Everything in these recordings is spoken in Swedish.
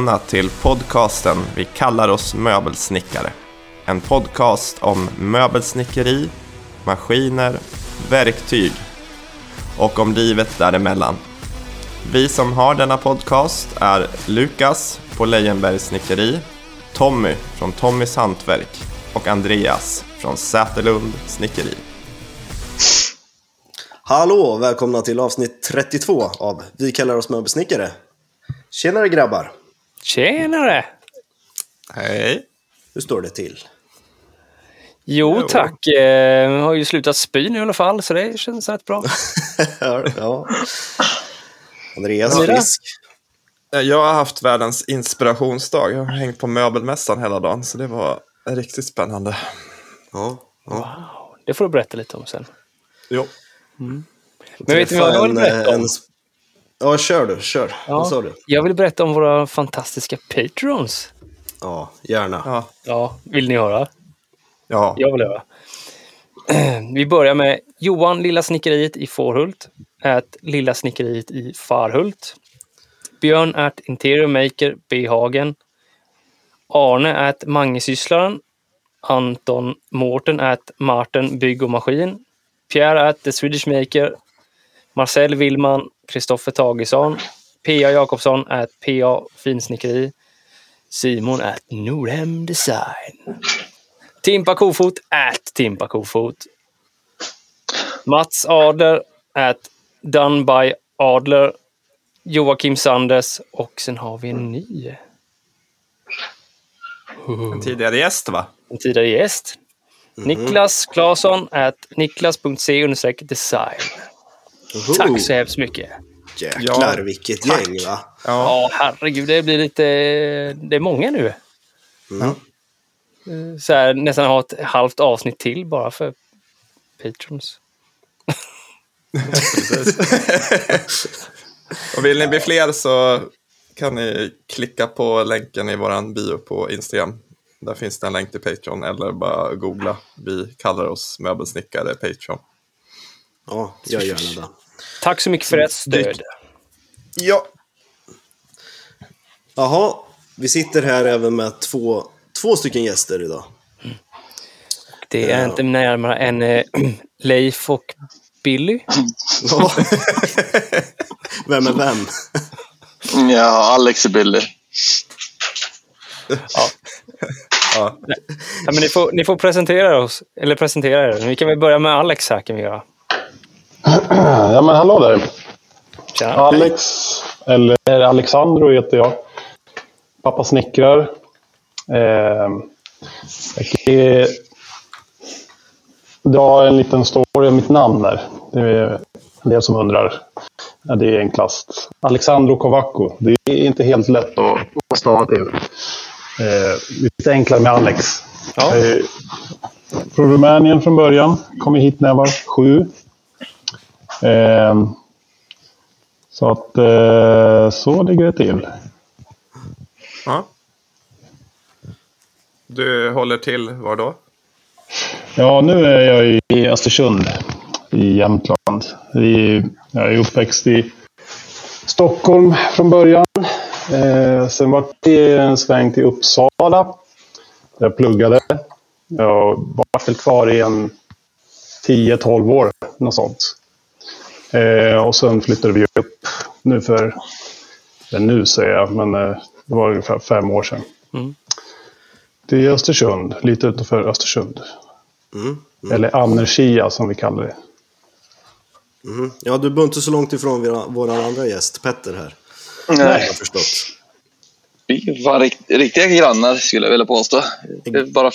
Välkomna till podcasten Vi kallar oss möbelsnickare. En podcast om möbelsnickeri, maskiner, verktyg och om livet däremellan. Vi som har denna podcast är Lukas på Leijenbergs snickeri, Tommy från Tommys hantverk och Andreas från Sätelund snickeri. Hallå, välkomna till avsnitt 32 av Vi kallar oss möbelsnickare. Tjenare grabbar. Tjenare. Hej. Hur står det till? Jo tack, jag har ju slutat spy nu i alla fall, så det känns rätt bra. Ja. Andreas är frisk. Jag har haft världens inspirationsdag. Jag har hängt på möbelmässan hela dagen, så det var riktigt spännande. Ja. Wow, det får du berätta lite om sen. Jo. Mm. Men vet ni vad jag vill berätta om? Ja, kör. Ja. Vad sa du? Jag vill berätta om våra fantastiska Patreons. Ja, gärna. Ja, vill ni höra? Ja. Jag vill höra. Vi börjar med Johan, Lilla Snickeriet i Fårhult. Lilla Snickeriet i Fårhult. Björn @ Interior Maker B. Hagen. Arne @ Mangesysslaren. Anton Mårten @ Martin Bygg och Maskin. Pierre @ The Swedish Maker. Marcel Willman, Kristoffer Tagesson, P.A. Jakobsson @ P.A. Finsnickeri, Simon @ Nordhem Design, Timpa Kofot @ Timpa Kofot, Mats Adler @ Done by Adler, Joakim Sanders, och sen har vi en ny. En tidigare gäst, va? En tidigare gäst. Niklas Claesson @ Niklas.c-design. Tack så hemskt mycket. Jäklar, vilket gäng, va? Ja, herregud, det blir lite... Det är många nu. Mm. Så här, nästan ha ett halvt avsnitt till bara för Patrons. Och vill ni bli fler så kan ni klicka på länken i våran bio på Instagram. Där finns det en länk till Patreon, eller bara googla. Vi kallar oss möbelsnickare Patreon. Ja, jag gör det. Tack så mycket för ert stöd. Ja. Jaha, vi sitter här även med två stycken gäster idag. Mm. Det är inte närmare än Leif och Billy. Vem är vem? Ja, Alex och Billy. Ja. Ja, men ni får presentera er. Vi kan väl börja med Alex här, kan vi göra. Ja, men hallå där. Tja. Alex, eller Alexandro heter jag. Pappa snickrar. Jag drar en liten story om mitt namn där. Det är det som undrar. Ja, det är enklast. Alexandro Kovaco. Det är inte helt lätt att stava till. Lite enklare med Alex. Ja. Från Rumänien från början. Kom hit när jag var 7. Så att så ligger det till. Ja. Du håller till var då? Ja, nu är jag i Östersund i Jämtland. Jag är uppväxt i Stockholm från början. Sen var det en sväng till Uppsala där jag pluggade. Jag var kvar i en 10-12 år, något sånt. Och sen flyttade vi upp nu det var ungefär 5 år sedan. Mm. Det är Östersund, lite utanför Östersund. Eller Annersia som vi kallar det. Ja, du bor inte så långt ifrån vår andra gäst, Petter här. Nej. Jag förstått. Vi var riktiga grannar, skulle jag vilja påstå. Bara,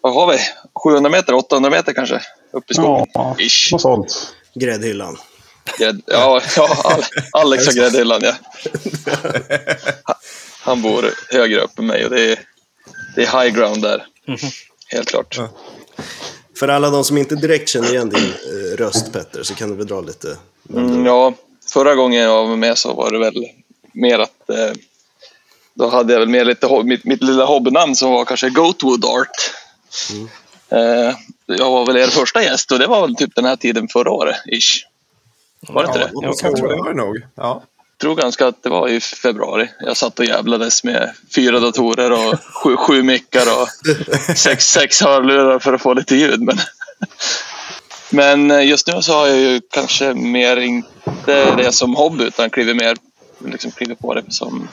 vad har vi? 700 meter, 800 meter kanske? Upp i skogen. Ja, något sånt. Gräddhyllan. Alex har gräddhyllan, ja. Han bor högre upp än mig och det är high ground där. Helt klart. Ja. För alla de som inte direkt känner igen din röst, Petter, så kan du väl dra lite. Ja, förra gången jag var med så var det väl mer att då hade jag väl med lite mitt lilla hobbynamn som var kanske Goatwood Art. Jag var väl er första gäst och det var väl typ den här tiden förra året. Var det inte det? Jag tror det var nog. Ja. tror ganska att det var i februari. Jag satt och jävlades med 4 datorer och 7 mickar och 6 hörlurar för att få lite ljud. Men just nu så har jag ju kanske mer inte det som hobby utan kliver på det som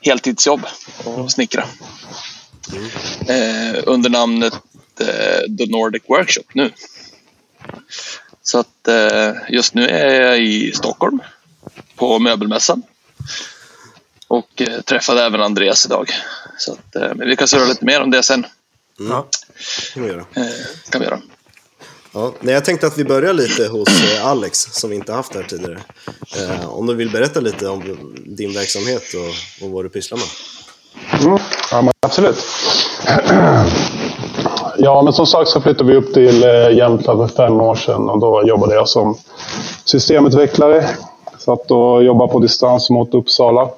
heltidsjobb och snickra. Under namnet The Nordic Workshop nu. Så att just nu är jag i Stockholm på möbelmässan och träffade även Andreas idag. Så att, men vi kan surra lite mer om det sen. Ja, kan vi göra. Ja, jag tänkte att vi börjar lite hos Alex som vi inte haft här tidigare. Om du vill berätta lite om din verksamhet och vad du pysslar med. Ja, absolut. Ja, men som sagt så flyttade vi upp till Jämtland för 5 år sedan och då jobbade jag som systemutvecklare. Satt och jobbade på distans mot Uppsala.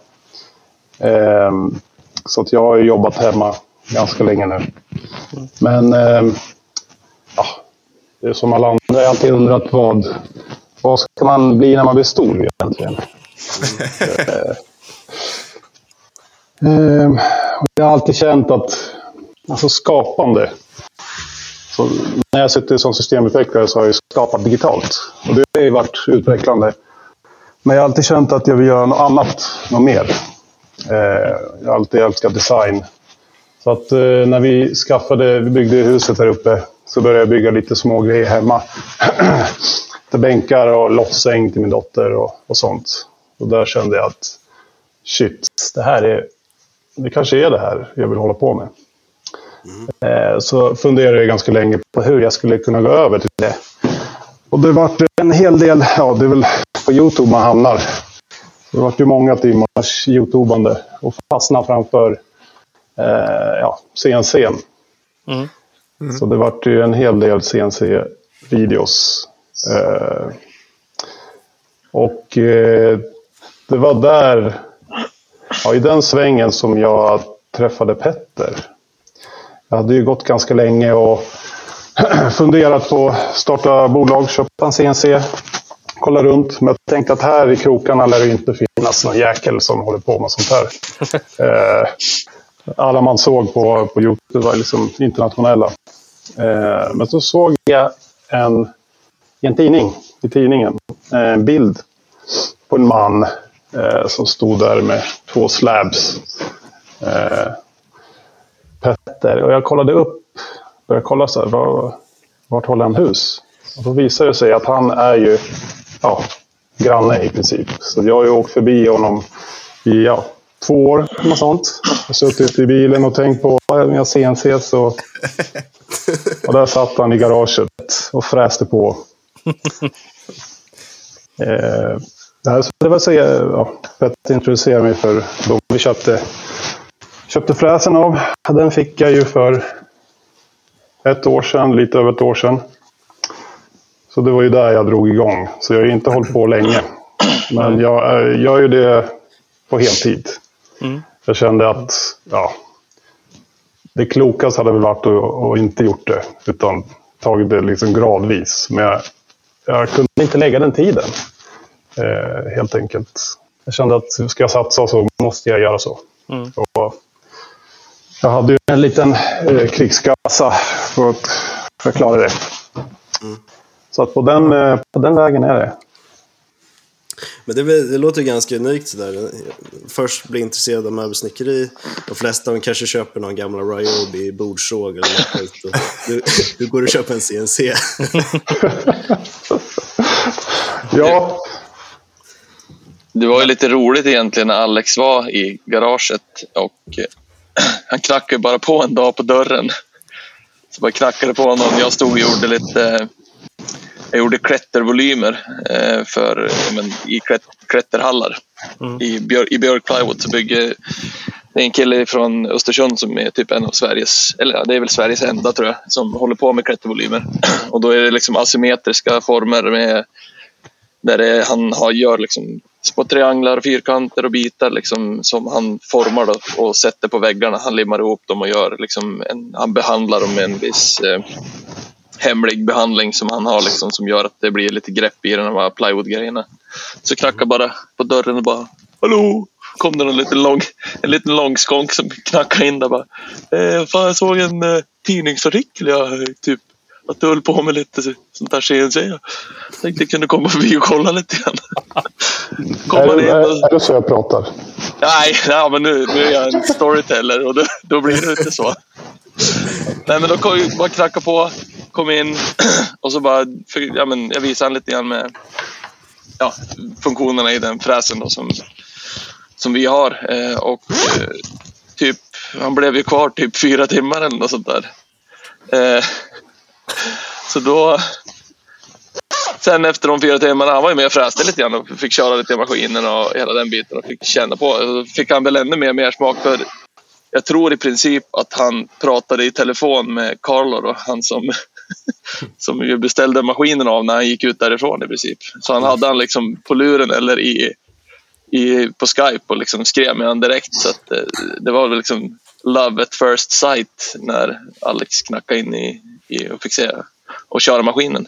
Så att jag har jobbat hemma ganska länge nu. Men ja, det är som alla andra. Jag har alltid undrat vad ska man bli när man blir stor egentligen? Jag har alltid känt att alltså skapande. Så när jag sitter som systemutvecklare så har jag skapat digitalt. Och det har ju varit utvecklande. Men jag har alltid känt att jag vill göra något annat, något mer. Jag har alltid älskat design. Så att när vi byggde huset här uppe så började jag bygga lite små grejer hemma. Till bänkar och lottsäng till min dotter och sånt. Och där kände jag att shit, det kanske är det här jag vill hålla på med. Så funderade jag ganska länge på hur jag skulle kunna gå över till det. Och det var en hel del, ja det är väl på YouTube man hamnar. Det har varit ju många timmars YouTubande och fastna framför CNC. Mm. Så det var ju en hel del CNC-videos. Det var där, i den svängen som jag träffade Petter. Jag hade ju gått ganska länge och funderat på att starta bolag, köpa en CNC, kolla runt. Men jag tänkte att här i krokarna lär det inte finnas någon jäkel som håller på med sånt här. Alla man såg på YouTube var liksom internationella. Men så såg jag en tidning, i tidningen, en bild på en man som stod där med 2 slabs. Petter. Och jag kollade upp. Började kolla så här. Vart håller han hus? Och då visade det sig att han är ju granne i princip. Så jag har ju åkt förbi honom i 2 år. Något sånt. Jag suttit i bilen och tänkt på när jag CNCs. Och där satt han i garaget och fräste på. Petter introducerade mig för då vi köpte fräsen av. Den fick jag ju för lite över 1 år sedan. Så det var ju där jag drog igång. Så jag har ju inte hållit på länge. Men jag gör ju det på heltid. Mm. Jag kände att det klokaste hade väl varit att inte gjort det. Utan tagit det liksom gradvis. Men jag kunde inte lägga den tiden. Helt enkelt. Jag kände att ska jag satsa så måste jag göra så. Mm. Och jag hade ju en liten krigskassa för att förklara det. Mm. Så att på den vägen är det. Men det låter ju ganska unikt så där. Först bli intresserad av möbelsnickeri. De flesta kanske köper någon gamla Ryobi bordsåg eller något. Du går och köper en CNC. Ja. Det var ju lite roligt egentligen när Alex var i garaget och han knackade bara på en dag på dörren. Så bara knackade på honom. Jag stod och gjorde klättervolymer i klätterhallar. Mm. I Björk Plywood så bygger det är en kille från Östersund som är typ en av Sveriges, eller det är väl Sveriges enda tror jag, som håller på med klättervolymer. Och då är det liksom asymmetriska former med där han gör liksom små trianglar och fyrkanter och bitar liksom, som han formar då, och sätter på väggarna. Han limmar ihop dem och gör liksom han behandlar dem med en viss hemlig behandling som han har liksom, som gör att det blir lite grepp i de här plywood-grejerna. Så knackar bara på dörren och bara hallå, kom det en liten lång skånk som knackade in där bara fan, jag såg en tidningsartikel typ att du höll på med lite sånt där CNC. Jag tänkte jag kunde komma förbi och kolla lite grann. Är det så jag pratar? Nej, men nu är jag en storyteller och då blir det inte så. Nej, men då kom jag bara knacka på, kom in och så bara, jag visade han lite grann med funktionerna i den fräsen då som vi har. Och typ, han blev ju kvar typ 4 timmar eller något sånt där. Så då sen efter de 4 timmarna han var ju med och fräste lite grann och fick köra lite i maskinen och hela den biten och fick känna på. Då fick han väl ännu mer smak, för jag tror i princip att han pratade i telefon med Karlo då, han som ju beställde maskinen av när han gick ut därifrån i princip. Så han hade han liksom på luren eller på Skype och liksom skrev med han direkt, så att det var väl liksom love at first sight när Alex knackade in och fick se och köra maskinen.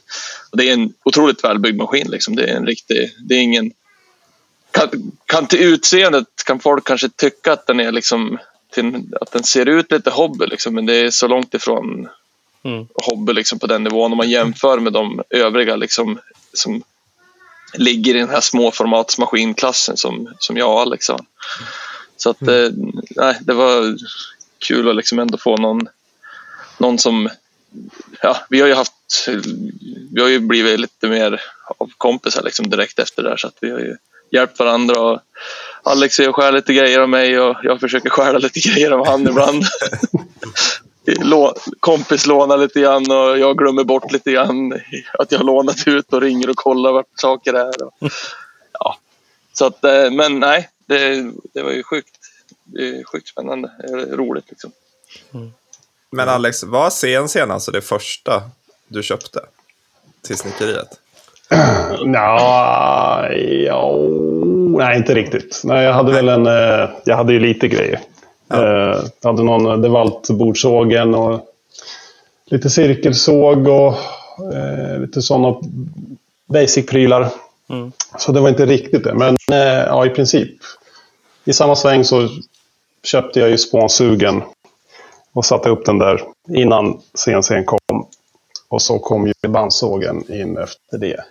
Och det är en otroligt välbyggd maskin liksom. Det är en riktig, det är ingen kan till utseendet kan folk kanske tycka att den är liksom att den ser ut lite hobby liksom, men det är så långt ifrån hobby liksom på den nivån om man jämför med de övriga liksom som ligger i den här småformatsmaskinklassen som jag och Alex har. Så att det var kul att liksom ändå få någon som vi har ju blivit lite mer av kompisar liksom direkt efter det där, så att vi har ju hjälpt varandra och Alex är och skär lite grejer av mig och jag försöker skära lite grejer av han ibland. Kompis lånar lite grann och jag glömmer bort lite grann att jag har lånat ut och ringer och kollar vart saker är. Så att, men nej, det var ju sjukt spännande, roligt liksom. Men Alex, vad CNC:n alltså det första du köpte till snickeriet? Nej, inte riktigt. Nej, jag hade ju lite grejer. Jag hade någon Dewalt-bordsågen och lite cirkelsåg och lite sådana basic-prylar. Så det var inte riktigt det. Men i princip. I samma sväng så köpte jag ju spånsugen och satte upp den där innan CNC:n kom. Och så kom ju bandsågen in efter det.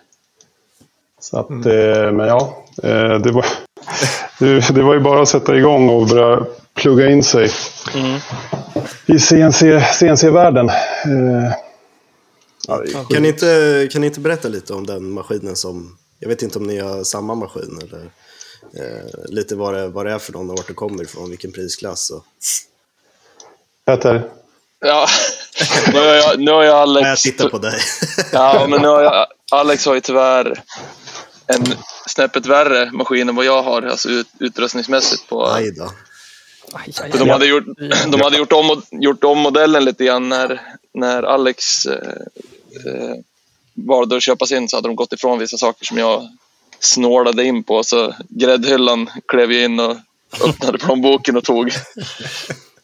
Så att, det var ju bara att sätta igång och börja plugga in sig i CNC-världen. Kan ni inte berätta lite om den maskinen som, jag vet inte om ni har samma maskin eller lite vad det är för någon och vart det kommer ifrån, vilken prisklass och... Petter? Ja, nu har jag Alex... Jag tittar på dig. Ja, men nu har jag... Alex har ju tyvärr en snäppet värre maskin än vad jag har, alltså utrustningsmässigt på... Aj då. De hade gjort om modellen lite grann när Alex valde att köpa sin, så hade de gått ifrån vissa saker som jag snålade in på, så gräddhyllan klev ju in och öppnade plånboken och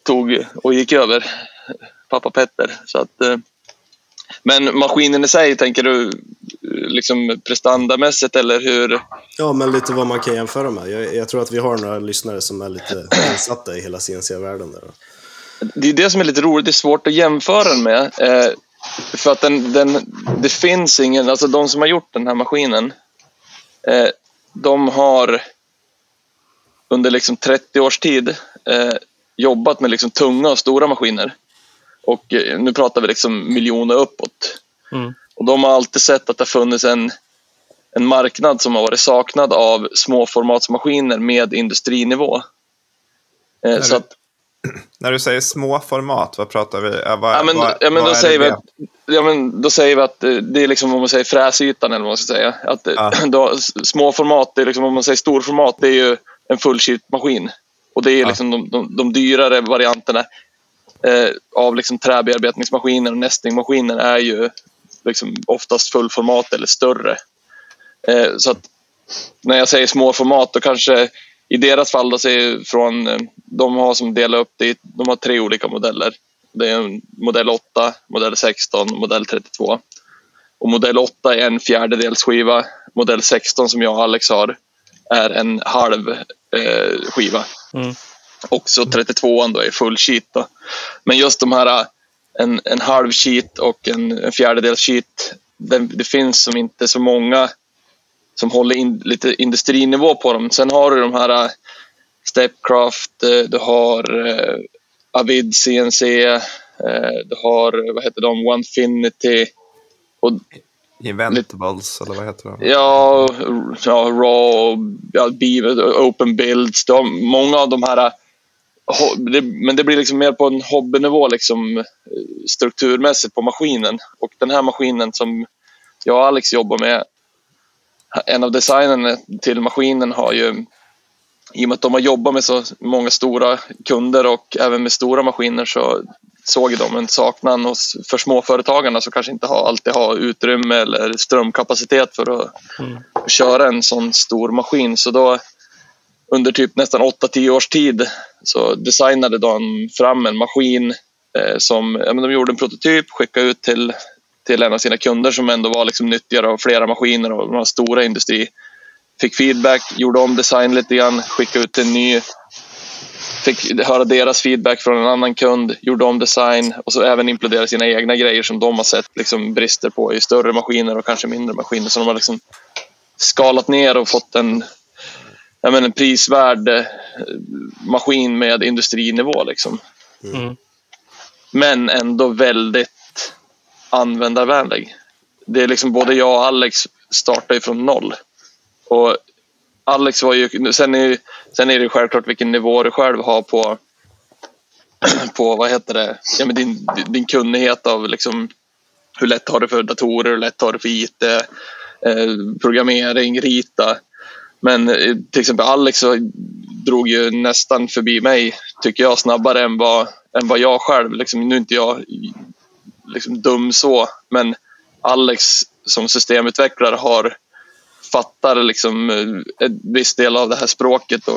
tog och gick över pappa Petter. Så att, men maskinen i sig, tänker du liksom prestandamässigt eller hur? Ja, men lite vad man kan jämföra med. Jag tror att vi har några lyssnare som är lite insatta i hela CNC-världen där. Det är det som är lite roligt, det är svårt att jämföra den med. För att det finns ingen, alltså de som har gjort den här maskinen, de har under liksom 30 års tid jobbat med liksom tunga och stora maskiner. Och nu pratar vi liksom miljoner uppåt. Och de har alltid sett att det funnits en marknad som har varit saknad av småformatsmaskiner med industrinivå. Så att, när du säger småformat, vad pratar vi? Då säger vi att det är liksom, om man säger fräsytan eller vad man ska säga. Att, småformat, det är liksom, om man säger storformat, det är ju en fullsheet-maskin. Och det är liksom de dyrare varianterna av liksom träbearbetningsmaskiner och nästingmaskiner är ju liksom oftast fullformat eller större. Så att när jag säger småformat, då kanske i deras fall då säger från de har som delar upp det, de har 3 olika modeller. Det är modell 8, modell 16, modell 32. Och modell 8 är en fjärdedels skiva. Modell 16 som jag och Alex har är en halv skiva. Mm. Också 32an då är full sheet då. Men just de här en halv sheet och en fjärdedels sheet, det finns som inte så många som håller lite industrinivå på dem. Sen har du de här Stepcraft, du har Avid CNC, du har, vad heter de, Onefinity och Inventables eller vad heter det? Ja, Raw, Open Builds, många av de här, men det blir liksom mer på en hobbynivå liksom, strukturmässigt på maskinen. Och den här maskinen som jag och Alex jobbar med, en av designerna till maskinen har ju, i och med att de har jobbat med så många stora kunder och även med stora maskiner, så såg de en saknad hos för småföretagarna som kanske inte alltid har utrymme eller strömkapacitet för att köra en sån stor maskin. Så då under typ nästan 8-10 års tid så designade de fram en maskin som, ja, men de gjorde en prototyp, skickade ut till en av sina kunder som ändå var liksom nyttigare av flera maskiner och några stora industri. Fick feedback, gjorde om design lite grann, skickade ut en ny. Fick höra deras feedback från en annan kund, gjorde om design och så även implementera sina egna grejer som de har sett liksom brister på i större maskiner och kanske mindre maskiner. Så de har liksom skalat ner och fått en prisvärd maskin med industrinivå. Liksom. Mm. Men ändå väldigt användarvänlig. Det är liksom både jag och Alex startar ju från noll. Och Alex var ju, sen är det självklart vilken nivå du själv har på vad heter det, ja, men din kunnighet av liksom hur lätt har du för datorer, hur lätt har du för IT, programmering, rita. Men till exempel Alex så drog ju nästan förbi mig, tycker jag, snabbare än vad jag själv, liksom, nu är inte jag liksom dum så, men Alex som systemutvecklare fattar liksom en viss del av det här språket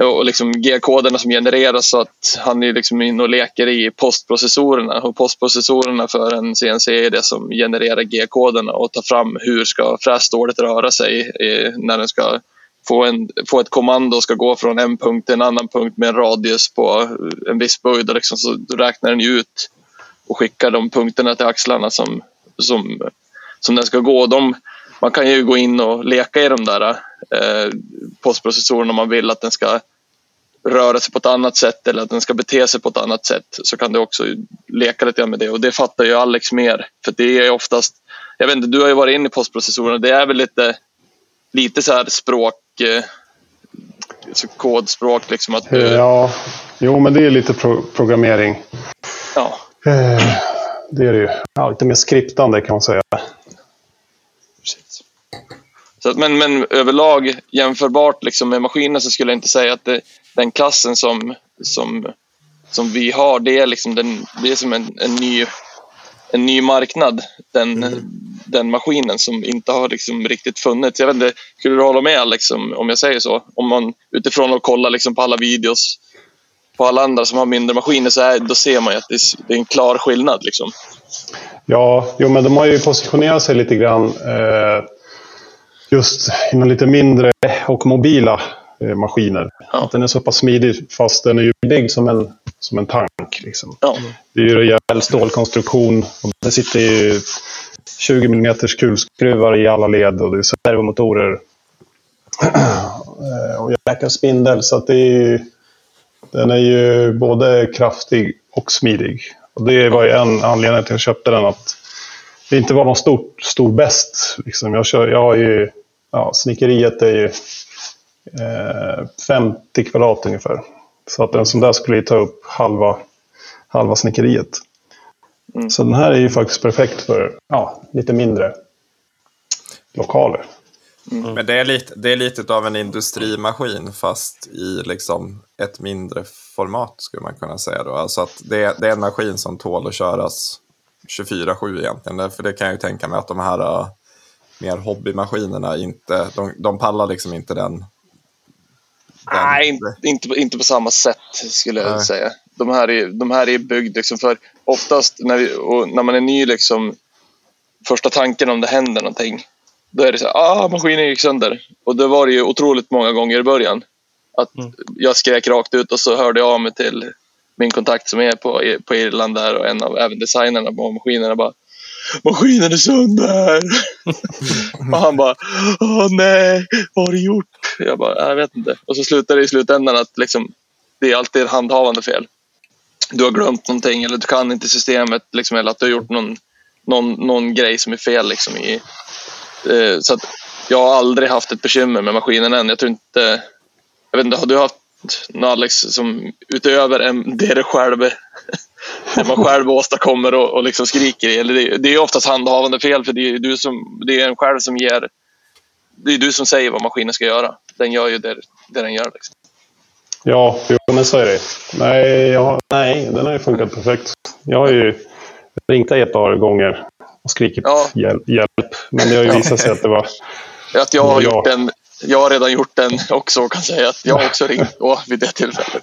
och liksom G-koderna som genereras, så att han är liksom in och leker i postprocessorerna. Och postprocessorerna för en CNC är det som genererar G-koderna och tar fram hur ska frässtålet röra sig när den ska få ett kommando och ska gå från en punkt till en annan punkt med en radius på en viss böjd. Liksom, så räknar den ut och skickar de punkterna till axlarna som den ska gå. Man kan ju gå in och leka i de där postprocessorerna om man vill att den ska röra sig på ett annat sätt eller att den ska bete sig på ett annat sätt. Så kan du också leka lite med det, och det fattar ju Alex mer. För det är oftast, jag vet inte, du har ju varit inne i postprocessorerna. Det är väl lite så här språk, så kodspråk liksom att du... Ja, jo men det är lite programmering. Ja. Det är det ju. Ja, lite mer skriptande kan man säga. Så att, men överlag jämförbart liksom med maskiner, så skulle jag inte säga att den klassen som vi har, det är liksom det är som en ny marknad, den maskinen som inte har liksom riktigt funnits. Jag vet inte, skulle du hålla med Alex om jag säger så? Om man utifrån och kollar liksom på alla videos på alla andra som har mindre maskiner, så då ser man ju att det är en klar skillnad liksom. Ja, jo, men de har ju positionerat sig lite grann just inom lite mindre och mobila maskiner. Ja. Att den är så pass smidig, fast den är ju byggd som en tank. Liksom. Ja. Det är ju rejäl stålkonstruktion. Och det sitter ju 20 mm kulskruvar i alla led och det är servomotorer och jäkla spindel. Så att den är ju både kraftig och smidig. Och det var ju en anledning till att jag köpte den, att det inte var någon stor bäst. Liksom. Jag har ju, ja, snickeriet är ju 50 kvadrat ungefär. Så att den som där skulle ta upp halva snickeriet. Mm. Så den här är ju faktiskt perfekt för, ja, lite mindre lokaler. Mm. Men det är lite av en industrimaskin, fast i liksom ett mindre format skulle man kunna säga då. Alltså att det är en maskin som tål att köras 24/7 egentligen. För det kan jag ju tänka mig att de här mer hobbymaskinerna inte, de pallar liksom inte den. Nej, inte på samma sätt skulle jag säga. De här är byggd liksom för, oftast när man är ny liksom, första tanken om det händer någonting. Då är det så här, maskinen gick sönder. Och det var det ju otroligt många gånger i början. Att jag skrek rakt ut och så hörde jag av mig till min kontakt som är på Irland där. Och en av även designerna på maskinerna bara, maskinen är sönder! Och han bara, nej, vad har du gjort? Jag bara, jag vet inte. Och så slutar det i slutändan att liksom, det är alltid handhavande fel. Du har glömt någonting eller du kan inte systemet. Liksom, eller att du har gjort någon grej som är fel liksom i... Så att jag har aldrig haft ett bekymmer med maskinen än. Jag tror inte... Jag vet inte, har du haft någon Alex som utöver det själv... När man själv åstadkommer och liksom skriker i? Eller det är oftast handhavande fel. För det är en själv som ger... Det är du som säger vad maskinen ska göra. Den gör ju det den gör liksom. Ja, men så är det. Nej, den har ju funkat perfekt. Jag har ju ringt ett par gånger. Och skrikit hjälp. Men det har ju visat sig att det var... Att jag har redan gjort den också och kan säga att jag också ringt vid det tillfället.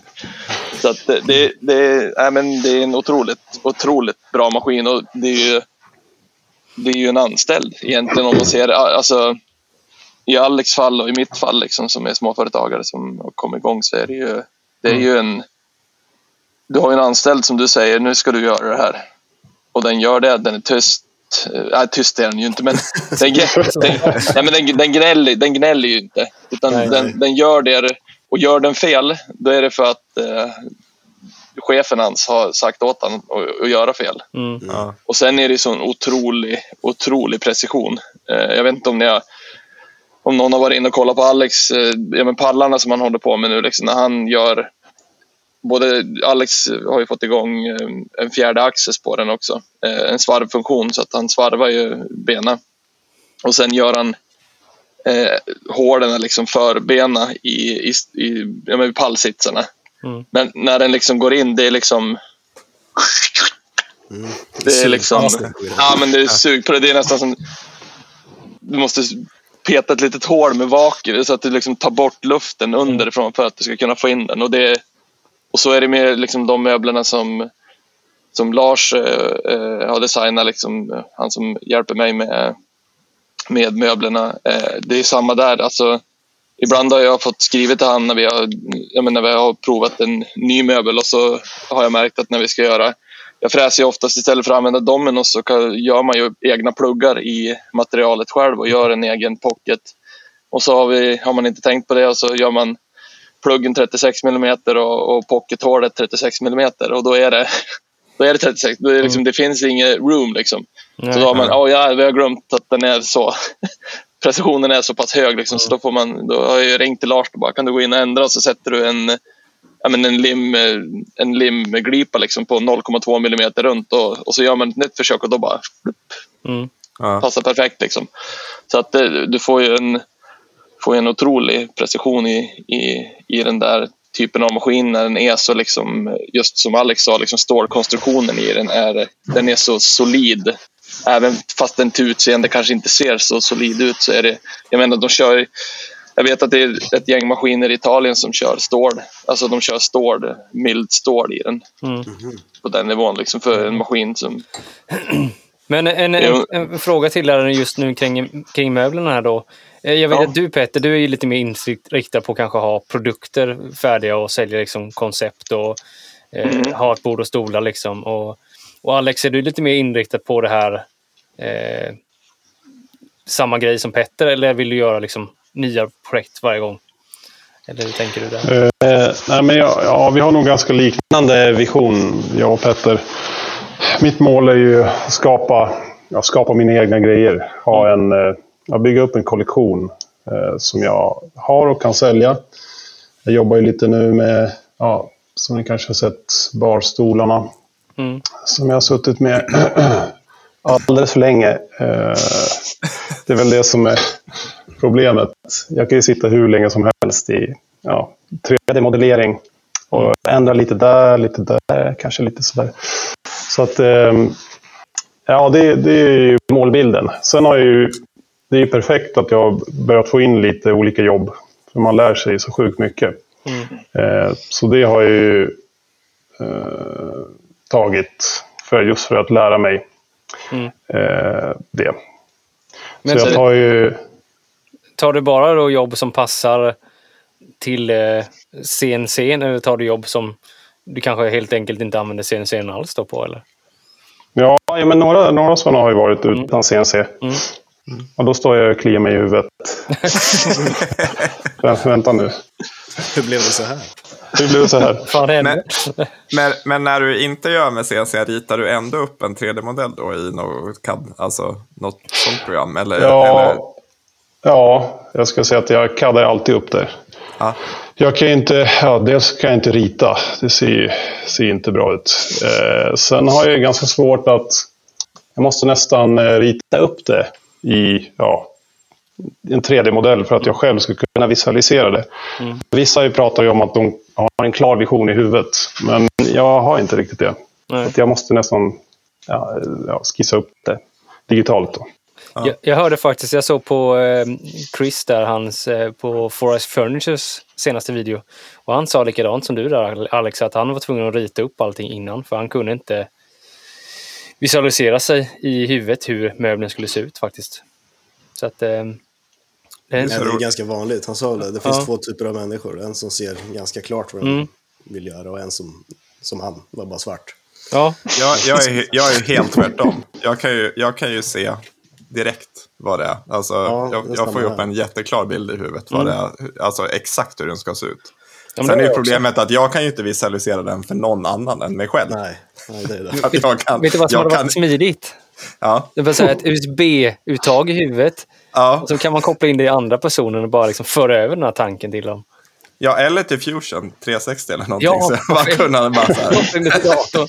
Så att det är en otroligt bra maskin. Och det är ju en anställd egentligen om man ser det. Alltså, i Alex fall och i mitt fall liksom, som är småföretagare som har kommit igång, så är det är ju en... Du har ju en anställd som du säger, nu ska du göra det här. Och den gör det, den är tyst. Tyst är den ju inte, men den gnäller ju inte, utan den gör det, och gör den fel då är det för att chefen hans har sagt åt honom att göra fel. Och sen är det så en otrolig precision. Jag vet inte om någon har varit inne och kollat på Alex, men pallarna som han håller på med nu liksom, när han gör både, Alex har ju fått igång en fjärde axis på den också. En svarvfunktion, så att han svarvar ju bena. Och sen gör han hålen liksom för bena i pallsitsarna. Men när den liksom går in, det är liksom... Det är liksom... Ja, men det är sug på det. Det är nästan som... Du måste peta ett litet hål med vakuum så att du liksom tar bort luften underifrån för att du ska kunna få in den. Och det är... Och så är det med liksom de möblerna som Lars har designat, liksom, han som hjälper mig med möblerna. Det är samma där. Alltså, ibland har jag fått skriva till han när vi har provat en ny möbel, och så har jag märkt att när vi ska göra... Jag fräser ju oftast istället för att använda dommen, och så gör man ju egna pluggar i materialet själv och gör en egen pocket. Och så har man inte tänkt på det, och så gör man pluggen 36 mm och pockethålet 36 mm, och då är det 36. Det är liksom, det finns ingen room liksom. Nej, så då har man vi har glömt att den är så precisionen är så pass hög liksom, så då får man, då har jag ringt till Lars och bara, kan du gå in och ändra, och så sätter du en limglipa liksom på 0,2 mm runt, och så gör man ett nytt försök, och då bara passar perfekt liksom. Så att du får en otrolig precision i den där typen av maskin, när den är så liksom, just som Alex sa liksom, stålkonstruktionen i den är så solid, även fast den till utseende kanske inte ser så solid ut, så är det, jag menar, jag vet att det är ett gäng maskiner i Italien som kör stål, alltså de kör stål, mild stål i den på den nivån liksom, för en maskin som... Men en fråga till här just nu kring möblerna här då. Jag vet att du, Petter, du är ju lite mer inriktad på kanske ha produkter färdiga och sälja liksom koncept och ha ett bord och stolar liksom. Och Alex, är du lite mer inriktad på det här samma grej som Petter, eller vill du göra liksom nya projekt varje gång? Eller hur tänker du där? Vi har nog ganska liknande vision, jag och Petter. Mitt mål är ju att skapa mina egna grejer. Bygga upp en kollektion som jag har och kan sälja. Jag jobbar ju lite nu med, som ni kanske har sett, barstolarna. Som jag har suttit med alldeles för länge. Det är väl det som är problemet. Jag kan ju sitta hur länge som helst i 3D-modellering. Och ändra lite där, kanske lite sådär. Så att, det är ju målbilden. Sen har jag ju, det är ju perfekt att jag har börjat få in lite olika jobb. För man lär sig så sjukt mycket. Så det har jag ju tagit för att lära mig. det. Men så jag tar ju... Tar du bara då jobb som passar till CNC, eller tar du jobb som du kanske helt enkelt inte använder CNC alls då på, eller? Ja, men några sådana har ju varit utan CNC. Och då står jag och kliar mig i huvudet. Vänta nu. Hur blev det så här? Men när du inte gör med CNC, ritar du ändå upp en 3D-modell då i något CAD, alltså något sånt program? Eller, ja, jag ska säga att jag CADar alltid upp där. Ah. Jag kan inte, dels kan jag inte rita. Det ser inte bra ut. Sen har jag ganska svårt att, jag måste nästan rita upp det i en 3D-modell för att jag själv ska kunna visualisera det. Vissa pratar ju om att de har en klar vision i huvudet, men jag har inte riktigt det. Så att jag måste nästan skissa upp det digitalt då. Ja. Jag hörde faktiskt, jag såg på Chris där, hans på Forest Furnitures senaste video, och han sa likadant som du där, Alex, att han var tvungen att rita upp allting innan, för han kunde inte visualisera sig i huvudet hur möbeln skulle se ut faktiskt. Så att, det är ganska vanligt. Han sa det finns två typer av människor, en som ser ganska klart vad de vill göra, och en som han var bara svart. Ja. Jag är helt tvärtom. Jag kan ju se direkt vad det är. Alltså, jag får ju upp en jätteklar bild i huvudet vad det är, alltså exakt hur den ska se ut. Ja, sen är ju problemet att jag kan ju inte visualisera den för någon annan än mig själv. Nej det är det. Vet du vad som hade varit smidigt? Ja. Det vill säga ett USB-uttag i huvudet. Ja. Och så kan man koppla in det i andra personen och bara liksom föra över den här tanken till dem. Ja, eller till Fusion 360 eller någonting. Ja. Så man kunde bara så här.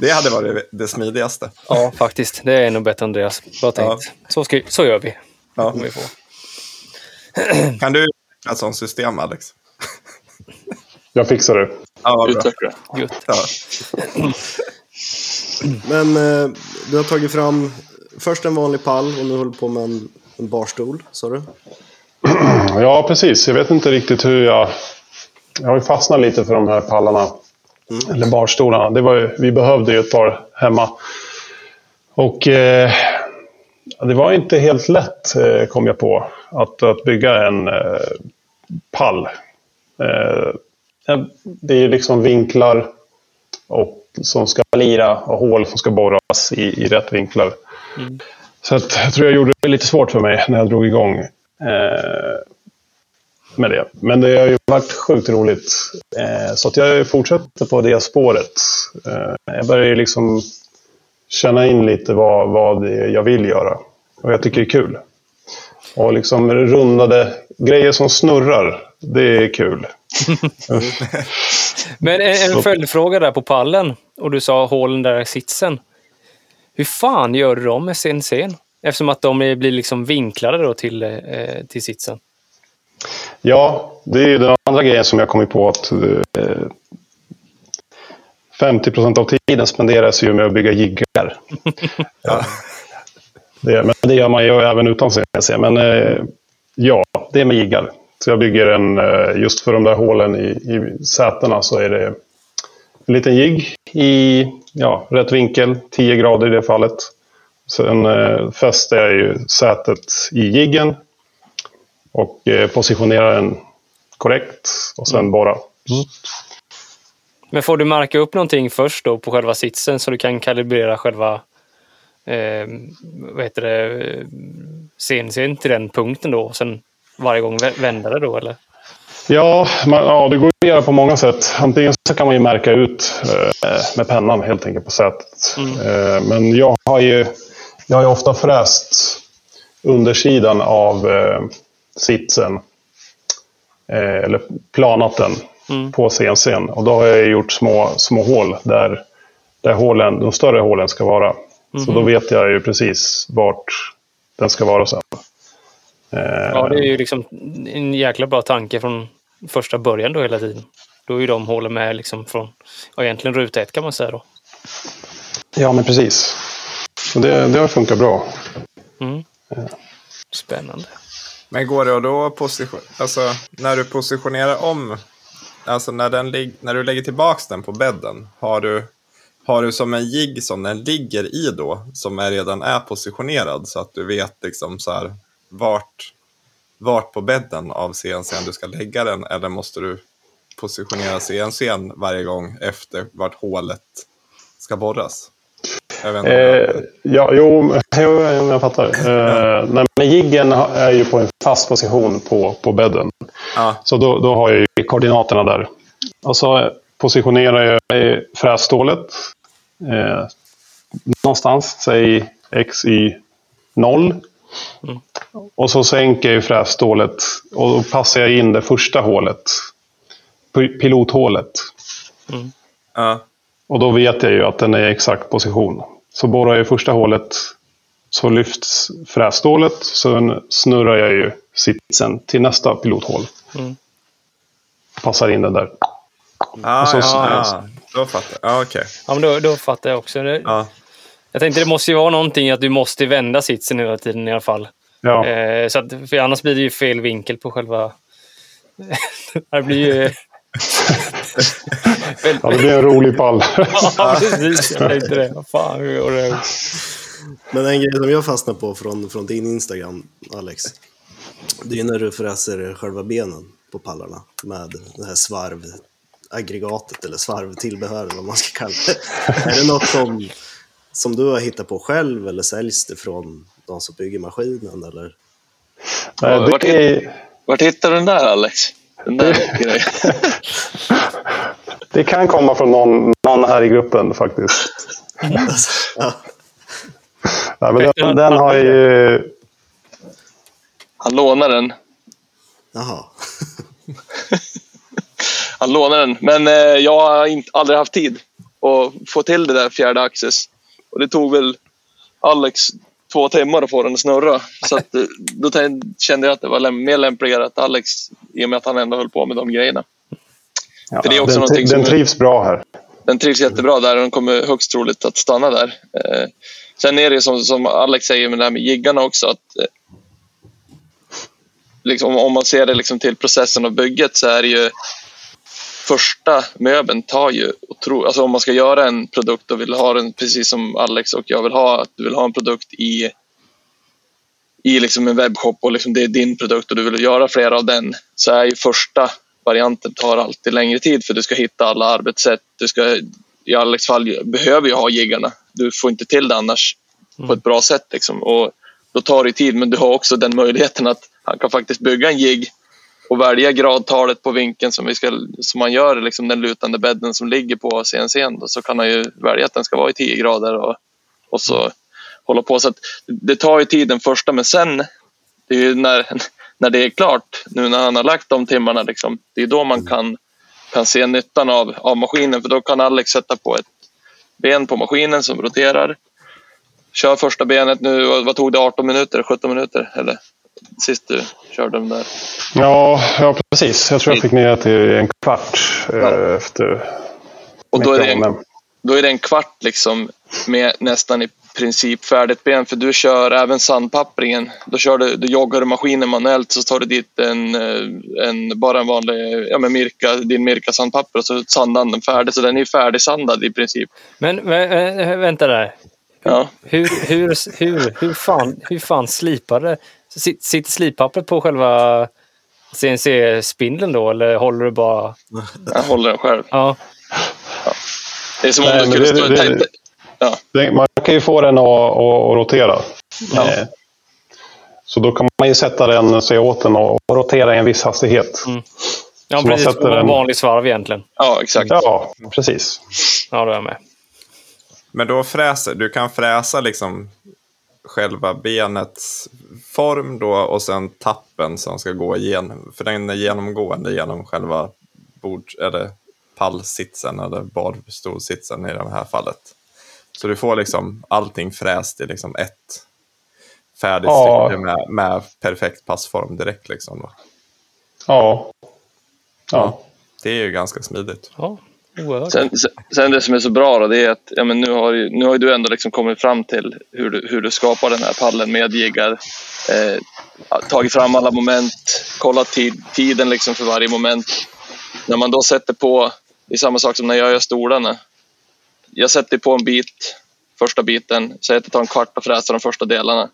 Det hade varit det smidigaste. Ja, faktiskt. Det är nog bättre, Andreas. Bra tänkt. Ja. Så gör vi. Ja. Vi får. Kan du utveckla ett sånt system, Alex? Jag fixar det. Ja, bra. Ja. Men du har tagit fram först en vanlig pall och nu håller på med en barstol, sa du? Ja, precis. Jag vet inte riktigt hur jag har ju fastnat lite för de här pallarna. Eller barstolarna. Vi behövde ju ett par hemma. Och det var inte helt lätt, kom jag på, att bygga en pall. Det är ju liksom vinklar och som ska lira och hål som ska borras i rätt vinklar. Så att, jag tror jag gjorde det lite svårt för mig när jag drog igång med det. Men det har ju varit sjukt roligt. Så att jag fortsätter på det spåret. Jag börjar ju liksom känna in lite vad det är jag vill göra. Och jag tycker det är kul. Och liksom rundade grejer som snurrar. Det är kul. Men en följdfråga där på pallen. Och du sa hålen där i sitsen. Hur fan gör du dem med CNC:n? Eftersom att de blir liksom vinklade då till sitsen. Ja, det är ju den andra grejen som jag kommit på, att 50% av tiden spenderas ju med att bygga jiggar. Ja. Men det gör man ju även utan CNC. Men ja, det är med jiggar. Så jag bygger en, just för de där hålen i sätena, så är det en liten jigg i rätt vinkel, 10 grader i det fallet. Sen fäster jag ju sätet i jiggen och positionerar den korrekt och sen bara. Men får du märka upp någonting först då på själva sitsen så du kan kalibrera själva CNC:n till den punkten då, och sen varje gång vänder det då, eller? Ja, det går att göra på många sätt. Antingen så kan man ju märka ut med pennan helt enkelt på sätet. Men jag har ju ofta fräst undersidan av sitsen eller planat den på CNC:n, och då har jag gjort små hål där hålen, de större hålen ska vara. Så då vet jag ju precis vart den ska vara sen. Ja, det är ju liksom en jäkla bra tanke från första början då hela tiden. Då är ju de hålen med liksom från egentligen ruta 1, kan man säga då. Ja, men precis. Det har funkat bra. Spännande. Men går det då när du positionerar om, alltså när du lägger tillbaks den på bädden, har du har du som en jigg som den ligger i då, som är redan är positionerad, så att du vet liksom så här vart på bädden av CNC:n du ska lägga den, eller måste du positionera CNC:n varje gång efter vart hålet ska borras? Jag fattar. Men jiggen är ju på en fast position på bädden. Så då har jag ju koordinaterna där. Och så positionerar jag frässtålet någonstans, säg XY0. Mm. Och så sänker jag frässtålet och då passar jag in det första hålet, pilothålet. Mm. Och då vet jag ju att den är i exakt position. Så borrar jag i första hålet, så lyfts frässtålet, så snurrar jag ju sitsen till nästa pilothål. Mm. Passar in den där. Då fattar jag. Okay. Ja, men då fattar jag också. Jag tänkte det måste ju vara någonting att du måste vända sitsen hela tiden i alla fall. Ja. Så att, för annars blir det ju fel vinkel på själva... det blir ju... ja, det blir en rolig pall. Ja, precis. Jag tänkte det. Fan, hur går det? Men en grej som jag fastnar på från din Instagram, Alex, det är när du fräser själva benen på pallarna med det här svarvaggregatet eller svarvtillbehör, vad man ska kalla det. Är det något som du har hittat på själv, eller säljs det från de som bygger maskinen, eller? Nej, vart hittar du den där, Alex? Det kan komma från någon här i gruppen faktiskt. Ja. Ja, men den har ju... Han lånar den. Jaha. Han lånar den. Men jag har aldrig haft tid att få till det där fjärde axis. Och det tog väl Alex 2 timmar att få den att snurra. Så att, då kände jag att det var mer lämpligare att Alex, i och med att han ändå höll på med de grejerna. Ja, för det är också den trivs bra här. Den trivs jättebra där och den kommer högst troligt att stanna där. Sen är det som Alex säger med det här med jiggarna också. Att, liksom, om man ser det liksom till processen och bygget, så är det ju första möbeln tar ju alltså om man ska göra en produkt och vill ha den precis som Alex och jag vill ha, att du vill ha en produkt i liksom en webbshop och liksom det är din produkt och du vill göra flera av den, så är ju första varianten tar alltid längre tid, för du ska hitta alla arbetssätt. Du ska, i Alex fall behöver ju ha jiggarna. Du får inte till det annars på ett bra sätt liksom, och då tar det tid, men du har också den möjligheten att han kan faktiskt bygga en jigg och välja gradtalet på vinkeln som man gör liksom den lutande bädden som ligger på CNC:n. Så kan han ju välja att den ska vara i 10 grader och så hålla på. Så att det tar ju tid den första, men sen det är ju när det är klart, nu när han har lagt de timmarna liksom, det är då man kan se nyttan av maskinen. För då kan Alex sätta på ett ben på maskinen som roterar. Kör första benet nu, vad tog det, 18 minuter, 17 minuter eller? Sist du körde dem där. Ja, precis. Jag tror jag fick ner till 15 minuter efter. Och då är det 15 minuter liksom med nästan i princip färdigt ben. För du kör även sandpappringen. Då joggar du maskinen manuellt, så tar du dit bara en vanlig Mirka, din Mirka sandpapper, och så sandar den färdigt. Så den är färdigsandad i princip. Men vänta där. Ja. Hur fan slipade sitter slippappret på själva CNC-spindeln då, eller håller du bara... Jag håller den själv. Ja. Det är som om du skulle stå... Ja. Man kan ju få den att rotera. Ja. Så då kan man ju sätta den, se åt den och rotera i en viss hastighet. Mm. Ja, så precis. En vanlig svarv egentligen. Ja, exakt. Ja, precis. Ja, då är jag med. Men då fräser... Du kan fräsa liksom... själva benets form då, och sen tappen som ska gå igenom, för den är genomgående genom själva eller pallsitsen eller badstolsitsen i det här fallet. Så du får liksom allting fräst i liksom ett färdigt stycke med perfekt passform direkt liksom då. Ja. Det är ju ganska smidigt. Ja. Sen det som är så bra då, det är att nu har du ändå liksom kommit fram till hur du skapar den här pallen med jiggar, tagit fram alla moment, kollat tiden liksom för varje moment. När man då sätter på, det är samma sak som när jag gör stolarna. jag sätter på en bit, första biten, säger att jag tar en kvart och fräser de första delarna.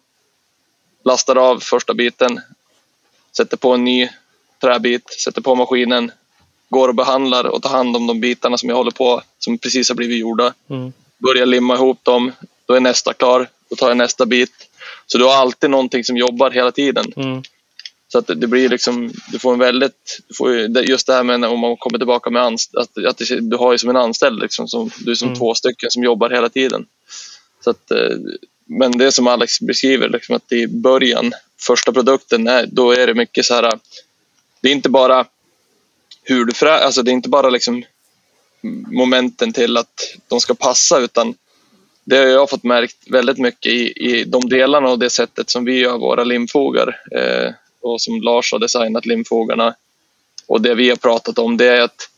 Lastar av första biten, sätter på en ny träbit, sätter på maskinen, går och behandlar och tar hand om de bitarna som jag håller på, som precis har blivit gjorda. Mm. Börjar limma ihop dem, då är nästa klar, då tar jag nästa bit. Så du har alltid någonting som jobbar hela tiden. Mm. Så att det blir liksom, du får en väldigt, du får just det här med om man kommer tillbaka med att du har ju som en anställd liksom, som, du är som två stycken som jobbar hela tiden. Så att, men det som Alex beskriver liksom, att i början, första produkten, då är det mycket så här, det är inte bara hur du alltså det är inte bara liksom momenten till att de ska passa, utan det har jag fått märkt väldigt mycket i de delarna och det sättet som vi gör våra limfogar, och som Lars har designat limfogarna, och det vi har pratat om, det är att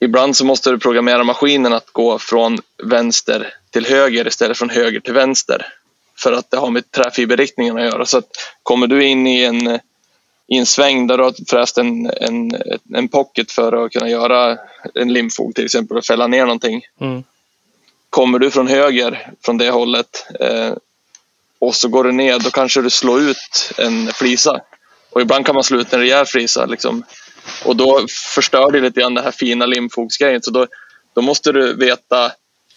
ibland så måste du programmera maskinen att gå från vänster till höger istället från höger till vänster, för att det har med träfiberriktningen att göra. Så att kommer du in i en sväng där du har fräst en pocket för att kunna göra en limfog till exempel och fälla ner någonting, kommer du från höger från det hållet, och så går du ner, då kanske du slår ut en flisa, och ibland kan man slå ut en rejäl flisa liksom. Och då förstör det lite grann det här fina limfogsgrejen. Så då måste du veta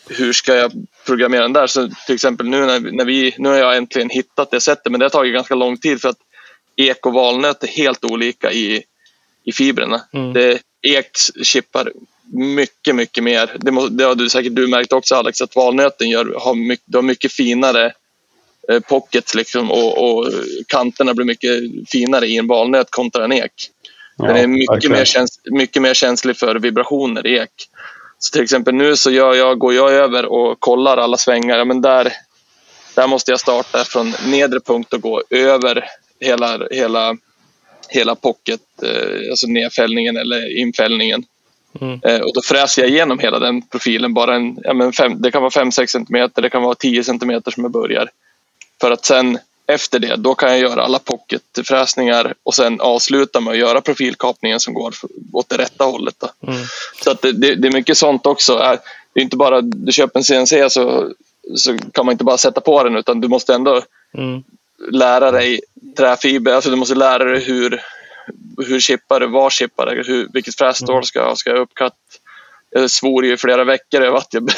hur ska jag programmera den där. Så till exempel nu nu har jag äntligen hittat det sättet, men det har tagit ganska lång tid för att ek och valnöt är helt olika i fibrerna. Ek chippar mycket, mycket mer. Det har säkert du märkt också, Alex, att valnöten har mycket finare pockets liksom, och kanterna blir mycket finare i en valnöt kontra en ek. Den är mycket mer känslig för vibrationer i ek. Så till exempel nu så går jag över och kollar alla svängar. Ja, men där måste jag starta från nedre punkt och gå över hela pocket, alltså nedfällningen eller infällningen. Och då fräser jag igenom hela den profilen, bara det kan vara 5-6 cm, det kan vara 10 cm som jag börjar. För att sen efter det, då kan jag göra alla pocketfräsningar och sen avsluta med att göra profilkapningen som går åt det rätta hållet då. Så att det är mycket sånt också. Det är inte bara du köper en CNC så kan man inte bara sätta på den, utan du måste ändå lära dig träfiber, alltså du måste lära dig hur chippar, var chippar, vilket frässtål ska jag uppkatt. Jag svor ju flera veckor över att jag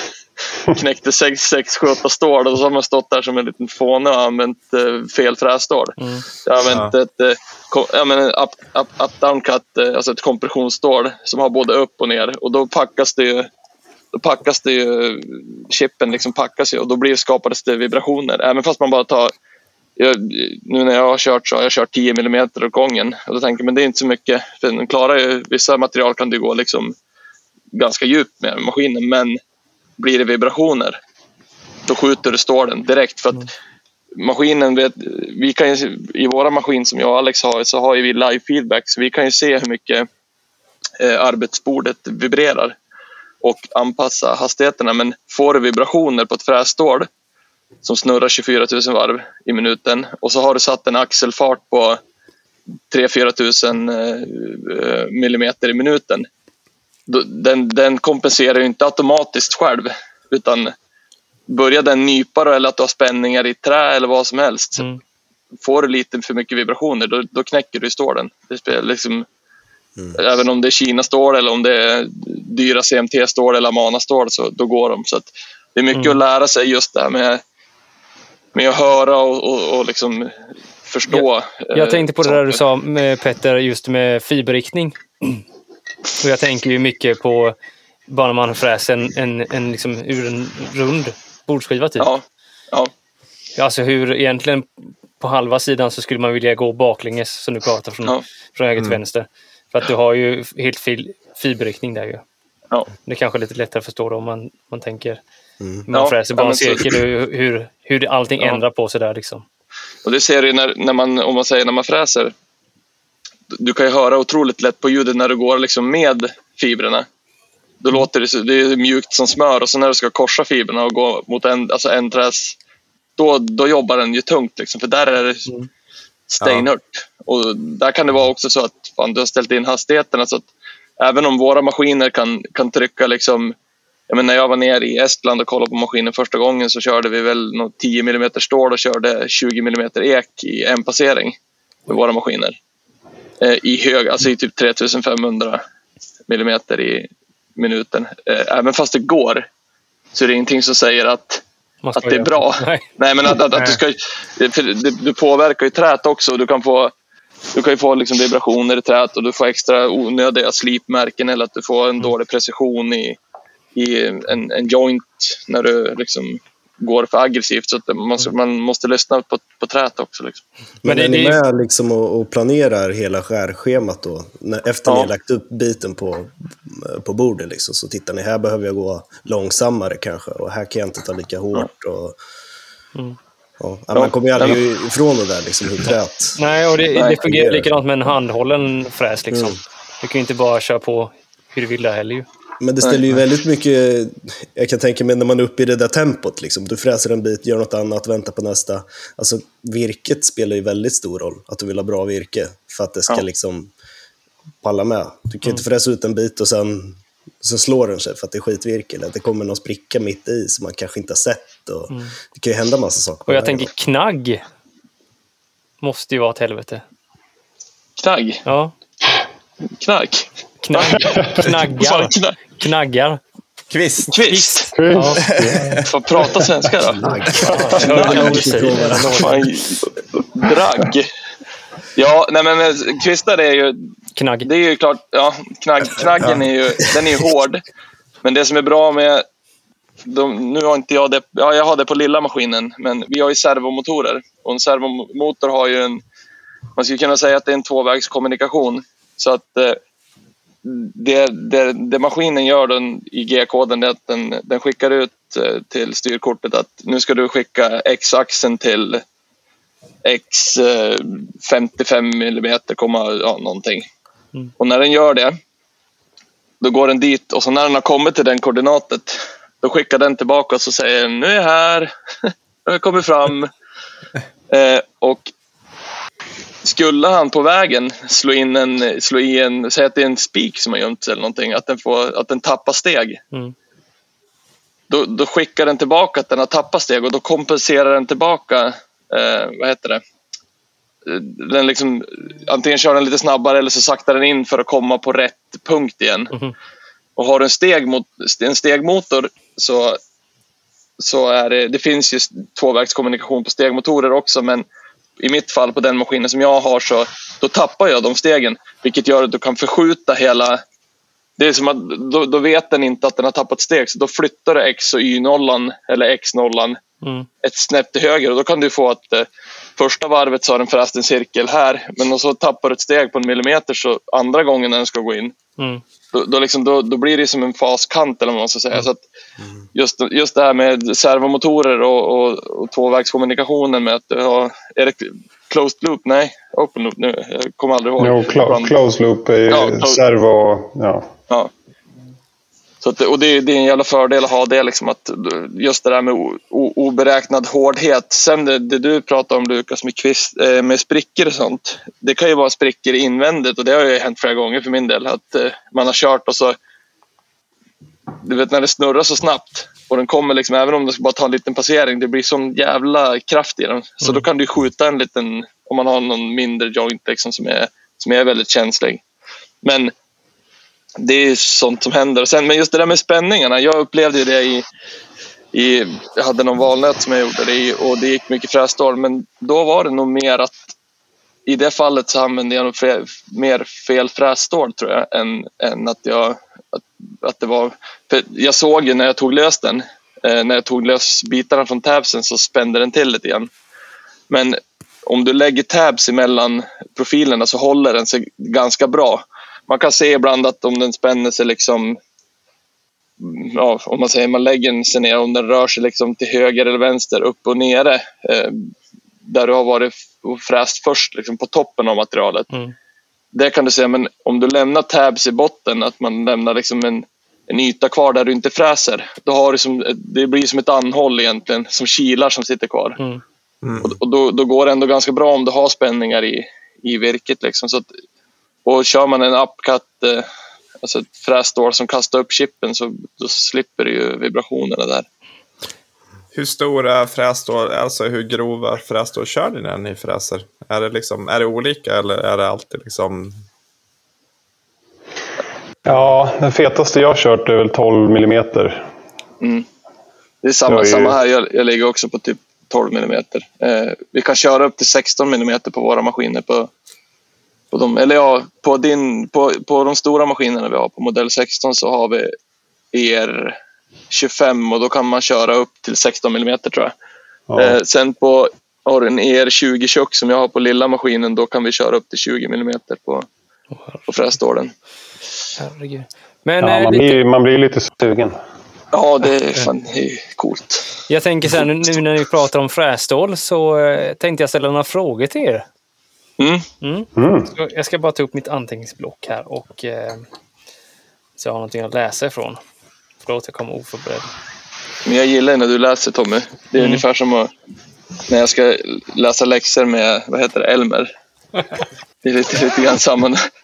knäckte 6-7 stål, och så har man stått där som en liten fåne och använt fel frässtål. Jag har använt up-down cut, alltså ett kompressionsstål som har både upp och ner, och då packas det ju chippen liksom packas ju, och då skapades det vibrationer. Även fast man bara tar, nu när jag har kört så har jag kört 10 mm åt gången, och då tänker man det är inte så mycket, för den klarar ju, vissa material kan det gå liksom ganska djupt med maskinen, men blir det vibrationer då skjuter du stålen direkt, för att maskinen vi kan ju, i våra maskin som jag och Alex har, så har ju vi live feedback, så vi kan ju se hur mycket arbetsbordet vibrerar och anpassa hastigheterna. Men får du vibrationer på ett frässtål som snurrar 24 000 varv i minuten, och så har du satt en axelfart på 3-4 000 millimeter i minuten, den kompenserar ju inte automatiskt själv, utan börjar den nypa eller att du har spänningar i trä eller vad som helst, får du lite för mycket vibrationer, då knäcker du i stålen. Det spelar liksom, även om det är Kina-stål eller om det är dyra CMT-stål eller Amana-stål, så då går de. Så att det är mycket att lära sig just det här med att höra och liksom förstå. Jag tänkte på det där du sa med Petter, just med fiberriktning. Och jag tänker ju mycket på bara när man fräser en liksom ur en rund bordsskiva typ. Ja. Alltså hur egentligen på halva sidan så skulle man vilja gå baklänges, som du pratar från höger till vänster. För att du har ju helt fiberriktning där ju. Ja. Det är kanske lite lättare att förstå då om man tänker. Man fräser bara en cirkel, hur allting ändrar på sig där liksom. Och det ser du när man fräser. Du kan ju höra otroligt lätt på ljudet när du går liksom med fibrerna. Då låter det är mjukt som smör, och så när du ska korsa fibrerna och gå mot en träs, då jobbar den ju tungt liksom, för där är det stenhårt. Och där kan det vara också så att du har ställt in hastigheterna, så att även om våra maskiner kan trycka liksom men när jag var nere i Estland och kollade på maskinen första gången så körde vi väl 10 mm stål och körde 20 mm ek i en passering med våra maskiner. I typ 3500 mm i minuten. Även fast det går så är det ingenting som säger att det är bra. Nej men att du ska... Du påverkar ju trät också. Du kan ju få liksom vibrationer i trät och du får extra onödiga slipmärken eller att du får en dålig precision i en joint när du liksom går för aggressivt, så att man måste lyssna på trät också liksom. Men är ni med liksom och planerar hela skärschemat då? Efter ni har lagt upp biten på bordet liksom, så tittar ni, här behöver jag gå långsammare kanske, och här kan jag inte ta lika hårt och... Man kommer ju aldrig ifrån det där liksom, hur trät... Nej, och det fungerar likadant med en handhållen fräs liksom. Du kan ju inte bara köra på hur du vill där heller ju. Men det ställer ju väldigt mycket, jag kan tänka mig, när man är uppe i det där tempot liksom, du fräser en bit, gör något annat, väntar på nästa. Alltså virket spelar ju väldigt stor roll, att du vill ha bra virke för att det ska liksom palla med. Du kan inte fräsa ut en bit och sen slår den sig för att det är skitvirke, eller att det kommer någon spricka mitt i som man kanske inte har sett, och det kan ju hända massa saker. Och jag tänker knagg måste ju vara ett helvete. Knagg? Ja. Knaggar. Kvist. Ja. Får prata svenska då. Dragg. Ja, nej men kvistar är ju knagg. Det är ju klart, ja, knaggen är ju, den är ju hård. Men det som är bra med nu har inte jag det. Ja, jag har det på lilla maskinen, men vi har ju servomotorer, och en servomotor har ju man skulle kunna säga att det är en tvåvägskommunikation, så att det maskinen gör i G-koden är att den skickar ut till styrkortet att nu ska du skicka X-axeln till X 55 mm, någonting. Och när den gör det, då går den dit, och så när den har kommit till den koordinatet, då skickar den tillbaka och så säger nu är jag här, nu kommer fram. Och skulle han på vägen slå i en, säg att det är en spik som har gömt sig eller någonting, att den tappar steg. Då skickar den tillbaka att den har tappat steg, och då kompenserar den tillbaka den liksom, antingen kör den lite snabbare eller så saktar den in för att komma på rätt punkt igen. Och har du en stegmotor så är det finns ju tvåvägskommunikation på stegmotorer också, men i mitt fall på den maskinen som jag har, så då tappar jag de stegen, vilket gör att du kan förskjuta hela. Det är som att då vet den inte att den har tappat steg, så då flyttar du X och Y0 eller X0 ett snäpp till höger, och då kan du få att första varvet så har den förresten en cirkel här, men så tappar du ett steg på en millimeter, så andra gången när den ska gå in då blir det som en faskant eller vad man ska säga. Så att just det här med servomotorer och tvåvägskommunikationen med att är det closed loop? Nej, open loop nu. Jag kommer aldrig ihåg. No, closed loop är ju servo. Ja. Så att, och det är en jävla fördel att ha det liksom, att just det där med oberäknad hårdhet. Sen det du pratar om, Lukas, med med sprickor och sånt. Det kan ju vara sprickor invändigt, och det har ju hänt flera gånger för min del, att man har kört och så, du vet när det snurrar så snabbt och den kommer liksom, även om det ska bara ta en liten passering, det blir sån jävla kraft i den. Så då kan du skjuta en liten, om man har någon mindre joint liksom, som är väldigt känslig. Men det är sånt som händer. Sen, men just det där med spänningarna, jag upplevde ju det jag hade någon valnöt som jag gjorde det i, och det gick mycket frästorm, men då var det nog mer att i det fallet så använde jag nog mer fel frässtål, tror jag, än att det var, för jag såg ju när jag tog lös den, när jag tog lös bitarna från tabsen, så spände den till lite igen. Men om du lägger tabs emellan profilerna så håller den sig ganska bra. Man kan se ibland att om den spänner sig liksom, ja, om man säger man lägger den sig ner, om den rör sig liksom till höger eller vänster, upp och nere, där du har varit och fräst först liksom på toppen av materialet. Det kan du se, men om du lämnar tabs i botten, att man lämnar liksom en yta kvar där du inte fräser, då har du det blir som ett anhåll egentligen, som kilar som sitter kvar. Och då går det ändå ganska bra om du har spänningar i virket liksom, så att, och kör man en upcut alltså ett frästål som kastar upp chippen, så då slipper det ju vibrationerna där. Hur stora frästål, alltså hur grova frästål kör ni när ni fräser? Är det liksom, är det olika eller är det alltid liksom? Ja, den fetaste jag har kört är väl 12 millimeter. Mm. Det är samma här, jag ligger också på typ 12 millimeter. Vi kan köra upp till 16 millimeter på våra maskiner på de, eller ja, på de stora maskinerna vi har på modell 16, så har vi er 25 och då kan man köra upp till 16 millimeter tror jag. Ja. Sen på en er 20 tjock som jag har på lilla maskinen, då kan vi köra upp till 20 millimeter på frästålen. Herregud. Men ja, man blir lite sugen. Ja, det är coolt. Jag tänker sen nu när ni pratar om frästål så tänkte jag ställa några frågor till er. Så jag ska bara ta upp mitt anteckningsblock här och så jag har någonting att läsa ifrån. Förlåt, jag kommer oförberedd. Men jag gillar när du läser, Tommy. Det är ungefär som när jag ska läsa läxor med, vad heter det, Elmer. Det är lite grann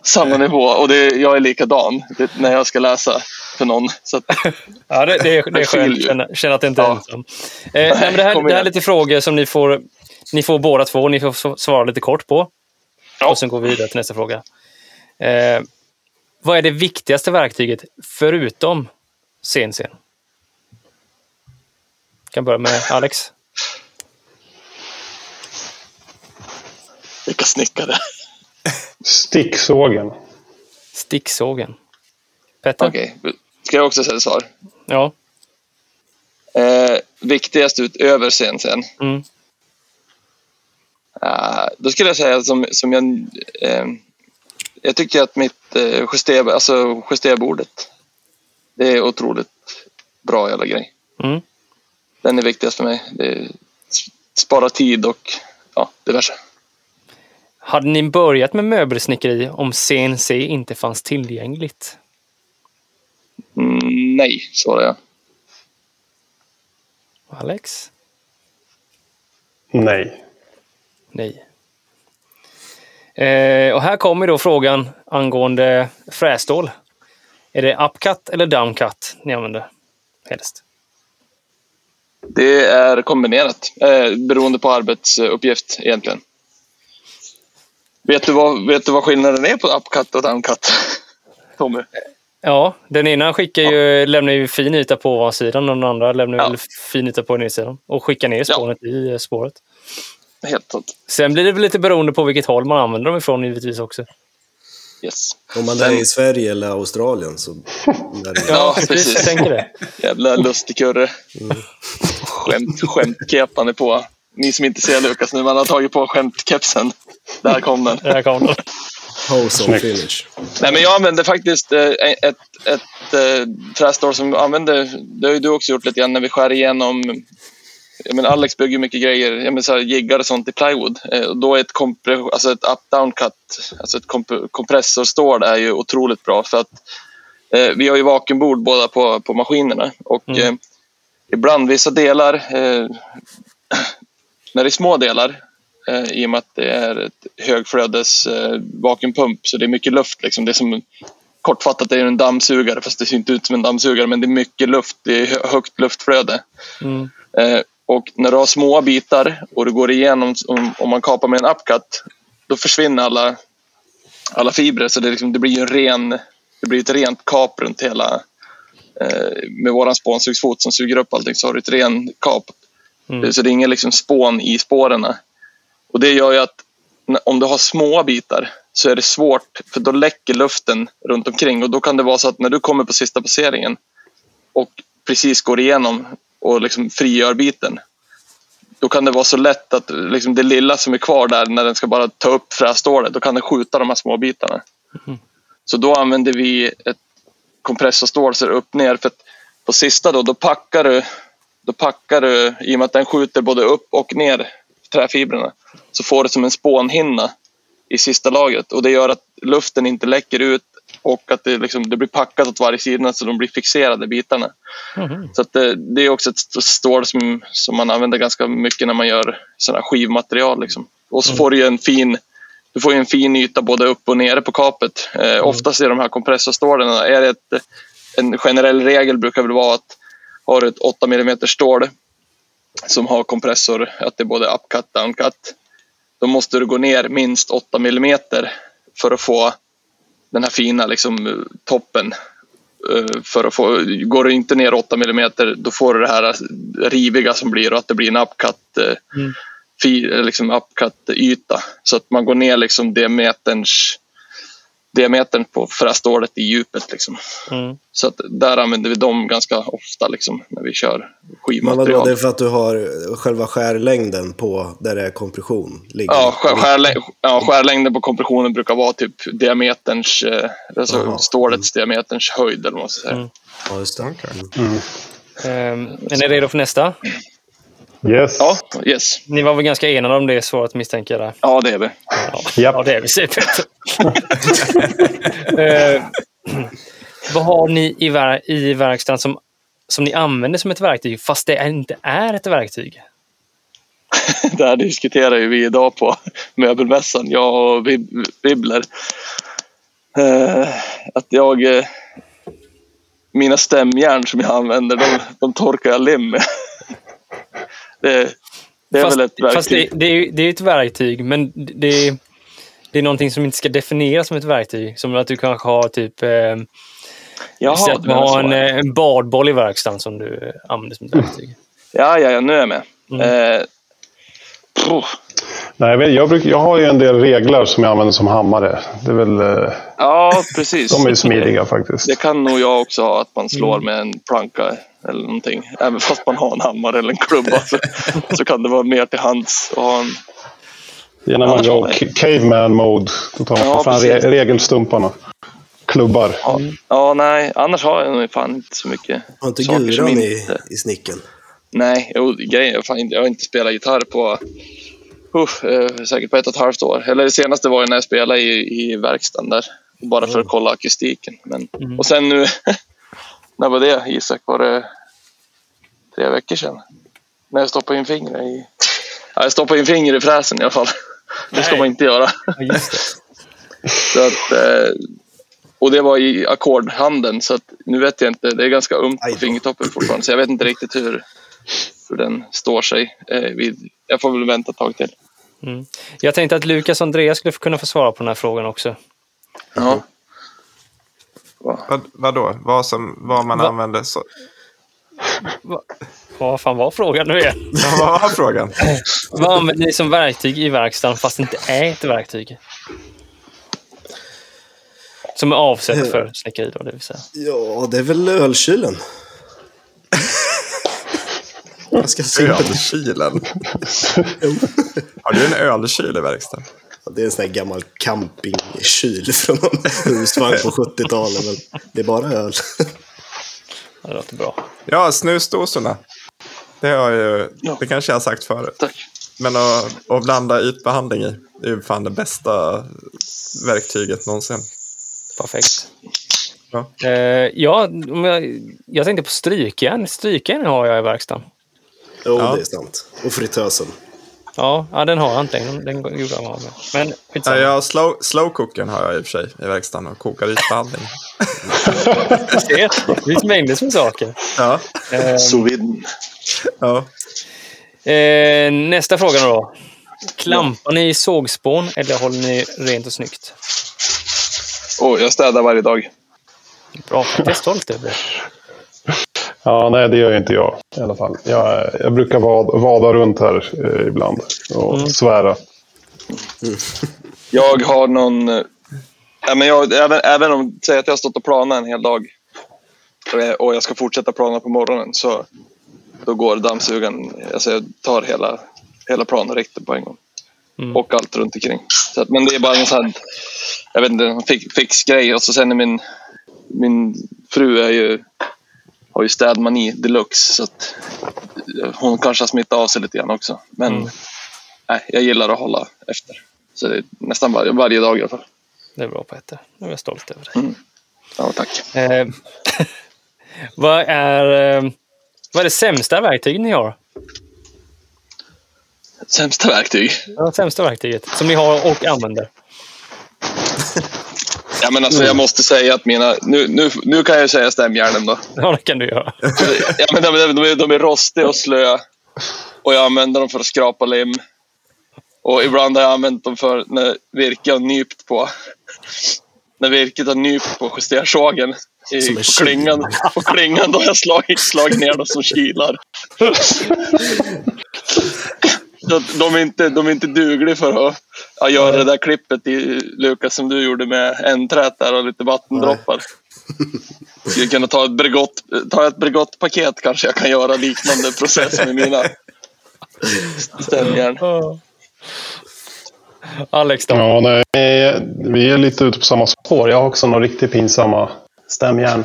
samma nivå. Och jag är likadan när jag ska läsa för någon. Så att, ja, det är skönt. Känna att det inte är ensam. Nej, men det här är lite frågor som ni får båda två. Ni får svara lite kort på. Ja. Och sen går vi vidare till nästa fråga. Vad är det viktigaste verktyget förutom CNC? Kan börja med Alex. Vilka snickare? Sticksågen. Petter? Okej. Ska jag också säga svar? Ja. Viktigast utöver CNC:n. Mm. Då skulle jag säga som jag tycker att mitt justerbordet, det är otroligt bra jävla grej. Mm. Den är viktigast för mig. Det sparar tid och ja, det värsta. Hade ni börjat med möbelsnickeri om CNC inte fanns tillgängligt? Nej, svarar jag. Alex? Nej. Och här kommer då frågan angående frästål. Är det upcut eller downcut ni använder helst? Det är kombinerat, beroende på arbetsuppgift egentligen. Vet du vad skillnaden är på upcut och downcut, Tommy? Ja, den ena lämnar ju fin yta på ovansidan och den andra lämnar fin yta på nedsidan och skickar ner spånet i spåret. Helt klart. Sen blir det väl lite beroende på vilket håll man använder dem ifrån givetvis också. Yes. Om man är i Sverige eller Australien så... ja, precis. Jag tänker det. Jävla lustigkurre. Skämtkepande på. Ni som inte ser Lukas nu, man har tagit på skämtkepsen. Där kom den. Awesome finish. Nej, men jag använde faktiskt ett frästål som använder... Det har ju du också gjort lite grann när vi skär igenom... Jag menar, Alex bygger mycket grejer, jag menar, så här, jiggar och sånt i plywood. Då är ett up-down-cut, alltså ett kompressorstål är ju otroligt bra. För att vi har ju vakuumbord båda på maskinerna. Och ibland vissa delar, när det är små delar, i och med att det är ett högflödes vakuumpump, så det är mycket luft. Liksom. Det är som, kortfattat är det en dammsugare, fast det ser inte ut som en dammsugare. Men det är mycket luft, det är högt luftflöde. Mm. Och när du har små bitar och du går igenom, om man kapar med en upcut, då försvinner alla fibrer, så det blir ju ett rent kap runt hela, med våran spånsugsfot som suger upp allting, så har du ett rent kap. Så det är ingen liksom spån i spåren, och det gör ju att om du har små bitar så är det svårt, för då läcker luften runt omkring, och då kan det vara så att när du kommer på sista passeringen och precis går igenom och liksom frigör biten, då kan det vara så lätt att liksom det lilla som är kvar där, när den ska bara ta upp frästålet, då kan den skjuta de här små bitarna. Så då använder vi ett kompressorstål så upp ner, för att på sista då packar du, i och med att den skjuter både upp och ner träfibrerna, så får det som en spånhinna i sista lagret, och det gör att luften inte läcker ut och att det blir packat åt varje sida, så de blir fixerade bitarna. Så att det är också ett stål som man använder ganska mycket när man gör sådana skivmaterial liksom. Och så får du ju en fin Du får ju en fin yta både upp och nere på kapet. Oftast i de här kompressorstålarna är det en generell regel brukar väl vara att har du ett 8 mm stål som har kompressor, att det är både upcut och downcut, då måste du gå ner minst 8 mm för att få den här fina liksom, toppen. För att få, går du inte ner 8 mm då får du det här riviga som blir och att det blir en upcut, liksom upcut yta. Så att man går ner liksom diametern på frästålet i djupet. Liksom. Mm. Så att där använder vi dem ganska ofta liksom, när vi kör skivmaterial. Men det är för att du har själva skärlängden på där det är kompression? Ligger. Ja, skärlängden på kompressionen brukar vara typ diameterns, alltså stålets diameterns höjd. Eller vad säga. Mm. Ja, just det. Är ni redo för nästa? Yes. Ja, yes. Ni var väl ganska enade om det svaret misstänker jag där. Ja, det är vi. Ja, ja det är vi. Vad har ni i verkstaden som ni använder som ett verktyg fast det inte är ett verktyg? Det här diskuterar ju vi idag på möbelmässan, jag och Wibbler. Att jag... Mina stämjärn som jag använder, de torkar jag lim med. Det är väl ett verktyg. Fast det är ett verktyg, men det är någonting som inte ska definieras som ett verktyg. Som att du kanske har typ... en badboll i verkstaden som du använder som ett verktyg. Ja, nu är jag med. Nej, jag har ju en del reglar som jag använder som hammare. Det är väl... Ja, precis. De är smidiga faktiskt. Det kan nog jag också ha, att man slår med en planka eller någonting. Även fast man har en hammare eller en klubba så kan det vara mer till hands att ha en... Det är när man går caveman-mode. Då tar man fan regelstumparna. Klubbar. Ja, nej. Annars har jag nog fan inte så mycket. Har inte guran i snicken? Nej, jag har inte spelat gitarr på... säkert på 1,5 år. Eller det senaste var ju när jag spelade i verkstaden där. Bara för att kolla akustiken. Men, och sen nu... När var det, Isak? Var det 3 veckor sedan? När jag stoppade in fingret i... Ja, jag stoppade in fingret i fräsen i alla fall. Det ska man inte göra. Ja, just det. Så att... Och det var i ackordhanden, så att nu vet jag inte. Det är ganska på fingertoppen fortfarande. Så jag vet inte riktigt hur den står sig. Jag får väl vänta ett tag till. Mm. Jag tänkte att Lukas och Andreas skulle kunna få svara på den här frågan också. Ja. Vadå? Vad man använder så... Vad fan var frågan nu igen? Vad var frågan? Vad använder ni som verktyg i verkstaden fast det inte är ett verktyg? Som är avsett för snickeri då, det vill säga. Ja, det är väl ölkylen. Jag ska ölkylen? Har du en ölkyl i verkstaden? Ja, det är en sån här gammal campingkyl från en husvagn på 70-talet. Men det är bara öl. Ja, det låter bra. Ja, snusdosorna. Det kanske jag har sagt förut. Tack. Men att blanda ytbehandling i, det är ju fan det bästa verktyget någonsin. Perfekt. Ja. Jag tänkte på strykjärn. Strykjärn har jag i verkstaden. Det är sant. Och fritösen. Ja, den har jag inte. Den gjorde jag av med. Men slowcookern har jag i och för sig i verkstaden och kokar ytbehandling. Det finns mängder som saker. Ja. Ja. Nästa fråga då. Klampar ni i sågspån eller håller ni rent och snyggt? Jag städar varje dag. Bra, jag är stolt över det. Ja, nej, det gör ju inte jag i alla fall. Jag brukar vada runt här ibland och svära. Jag har någon... men även om säger att jag har stått och planat en hel dag och jag ska fortsätta plana på morgonen, så då går dammsugaren. Alltså jag tar hela planriktet på en gång. Och allt runt omkring. Så att, men det är bara en sån här, jag vet inte, en fix grej. Och så sen är min fru har ju städmani deluxe, så att hon kanske har smittat av sig lite grann också. Men jag gillar att hålla efter. Så det är nästan varje dag i alla fall. Det är bra, Petter. Nu är jag stolt över dig. Ja, tack. Vad är det sämsta verktyg ni har? Sämsta verktyg. Ja, sämsta verktyget som ni har och använder. Ja, men alltså, jag måste säga att mina... Nu kan jag säga stämjärnen då. Ja, det kan du göra. Ja, men de är rostiga och slöa. Och jag använder dem för att skrapa lim. Och ibland har jag använt dem för när virket har nypt på. När virket har nypt på justersågen. På klingan då har jag slagit ner dem som kilar. De är inte dugliga för att göra det där klippet i Lukas som du gjorde med en trät där och lite vattendroppar. Skulle kunna ta ett bregottpaket kanske jag kan göra liknande process med mina stämjärn. Alex då? Ja, nej, vi är lite ute på samma spår. Jag har också några riktigt pinsamma stämjärn.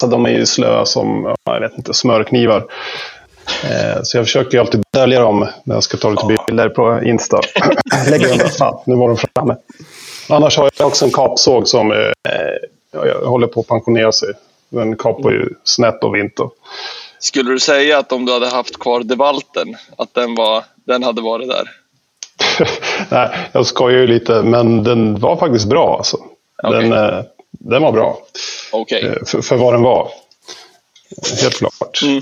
Så de är ju slöa som, jag vet inte, smörknivar. Så jag försöker ju alltid dölja dem när jag ska ta lite bilder på Insta. Lägger undan. Fan, nu var de framme. Annars har jag också en kapsåg som jag håller på att pensionera sig. Den kapar ju snett och vinter. Skulle du säga att om du hade haft kvar devalten, att den hade varit där? Nej, jag skojar ju lite. Men den var faktiskt bra. Alltså. Okay. Den var bra. Okay. För vad den var. Helt klart. Mm.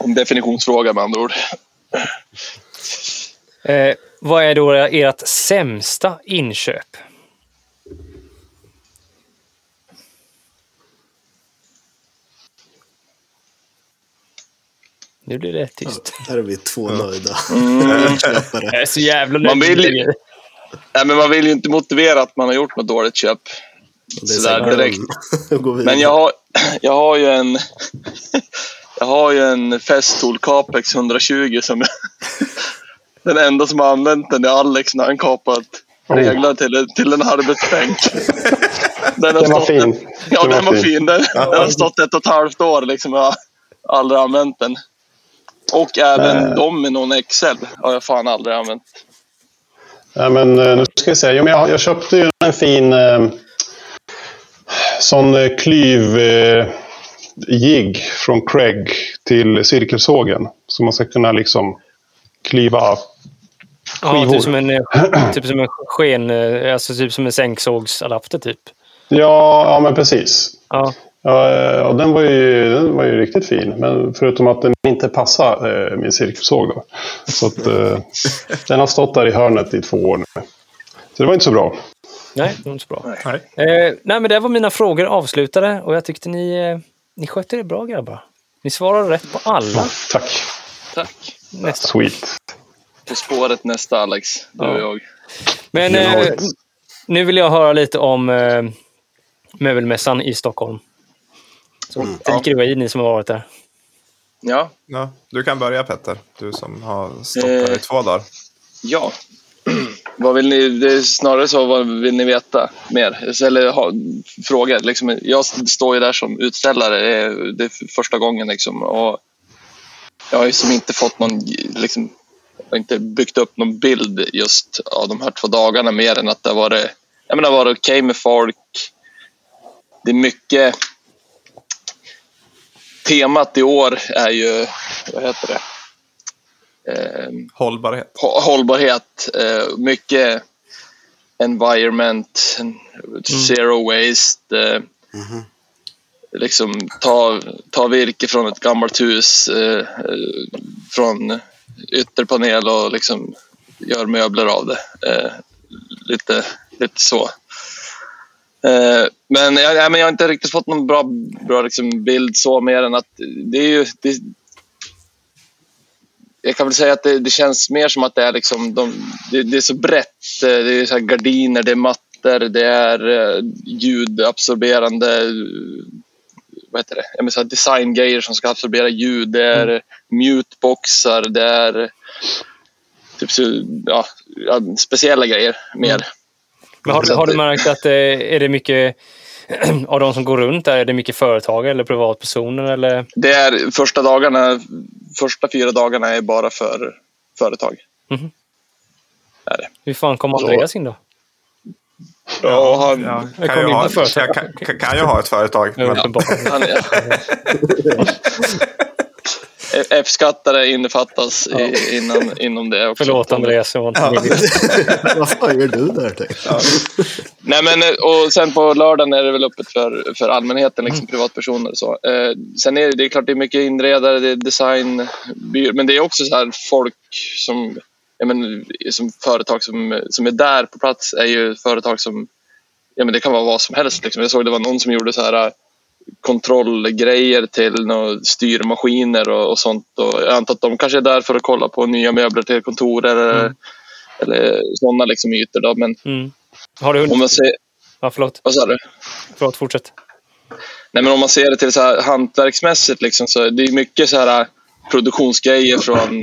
En definitionsfråga med andra ord. Vad är då ert sämsta inköp? Nu blir det tyst. Ja, här är vi två nöjda. Det är så jävla nöjda. Nej, men man vill ju inte motivera att man har gjort något dåligt köp. Sådär direkt. Men jag har ju en... Jag har ju en Festool Capex 120 som den enda som har använt den är Alex när han kapat reglar till en arbetsbänk. Den var fin. Ja, den var fin. Den har stått 1,5 år liksom, jag har aldrig använt den. Och även Dominon Excel har jag fan aldrig använt. Ja, men nu ska jag säga, jag köpte ju en fin sån klyv... jigg från Craig till cirkelsågen så man ska kunna liksom klyva skivor. Ja, typ som en sken, alltså typ som en sänksågsadapter typ. Ja, men precis. Ja. Ja, den var ju riktigt fin, men förutom att den inte passar min cirkelsåg då. Så att, den har stått där i hörnet i 2 år nu. Så det var inte så bra. Nej, det var inte så bra. Nej, men det var mina frågor avslutade och jag tyckte ni skötte det bra, grabbar. Ni svarade rätt på alla. Tack. Nästa. Sweet. På spåret nästa, Alex. Du och jag. Men nu vill jag höra lite om möbelmässan i Stockholm. Så tänker du i ni som har varit där. Ja, du kan börja, Petter. Du som har stått här i 2 dagar. Ja. Vad vill ni, det är snarare så, vad vill ni veta mer? Eller fråga. Liksom, jag står ju där som utställare. Det är första gången. Liksom, och jag har ju som inte fått någon... Liksom, jag har inte byggt upp någon bild just av de här 2 dagarna mer än att det var det... Jag menar, var det okej med folk? Det är mycket... Temat i år är ju... Vad heter det? Hållbarhet. Mycket environment, zero waste. Liksom ta virke från ett gammalt hus, från ytterpanel och liksom gör möbler av det. Lite så. Men jag har inte riktigt fått någon bra liksom bild så, mer än att det är ju... Jag kan väl säga att det känns mer som att det är liksom det är så brett. Det är så här gardiner, det är mattor, det är ljudabsorberande, vad heter det? Jag menar så här designgrejer som ska absorbera ljud, det är muteboxar, det är typ så, speciella grejer mer. Men har du märkt att är det mycket av de som går runt där, är det mycket företag eller privatpersoner? Eller? Det är första 4 dagarna är bara för företag. Mm-hmm. Där. Hur fan kommer Andreas in då? Kan jag ha ett företag? Men... Ja. Han är... F-skattare innefattas inom det också. Förlåt Andreas, jag var inte Vad gör du där? Ja. Nej, men, och sen på lördagen är det väl öppet för allmänheten, liksom privatpersoner och så. Sen är det klart det är mycket inredare, det är designbyråer, men det är också så här folk som, jag menar, som företag som är där på plats är ju företag som, ja, men det kan vara vad som helst. Liksom. Jag såg det var någon som gjorde så här kontrollgrejer till styrmaskiner och sånt. Och jag antar att de kanske är där för att kolla på nya möbler till kontor eller sådana liksom ytor. Då. Men har du hunnit? Ja, förlåt. Vad sa du? Förlåt, fortsätt. Nej, men om man ser det till så här hantverksmässigt liksom, så det är mycket så här produktionsgrejer från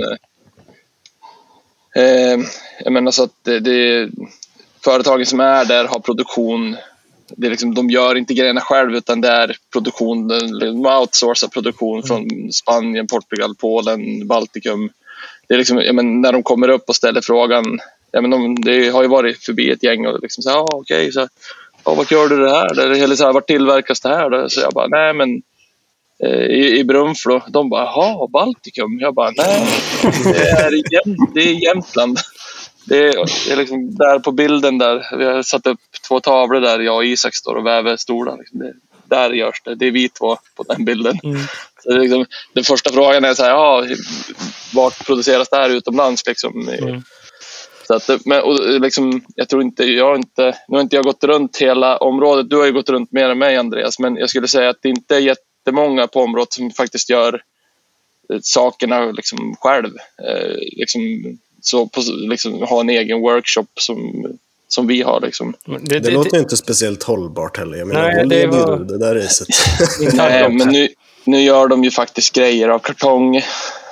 jag menar så att det företagen som är där har produktion. Det är liksom, de gör inte grejerna själv utan det är produktion, de outsourcar produktion från Spanien, Portugal, Polen, Baltikum. Det är liksom, jag menar, när de kommer upp och ställer frågan, jag menar, det har ju varit förbi ett gäng och liksom så här, okej, så här, vad gör du det här? Eller så här, vart tillverkas det här? Då? Så jag bara, nej men i Brunflo. De bara, jaha, Baltikum. Jag bara, nej, det är Jämtland. Det är liksom där på bilden där. Vi har satt upp 2 tavlor där jag och Isak står och väver stolar. Där görs det. Det är vi 2 på den bilden. Så det är liksom, den första frågan är så här, vart produceras det här utomlands? Liksom. Så att, och liksom, jag tror inte, nu har inte jag gått runt hela området. Du har ju gått runt mer än mig, Andreas. Men jag skulle säga att det inte är jättemånga på området som faktiskt gör sakerna liksom själv. Så liksom, ha en egen workshop som vi har liksom. Det låter inte speciellt hållbart heller. Jag menar, nej, det där riset. Nej, men nu gör de ju faktiskt grejer av kartong.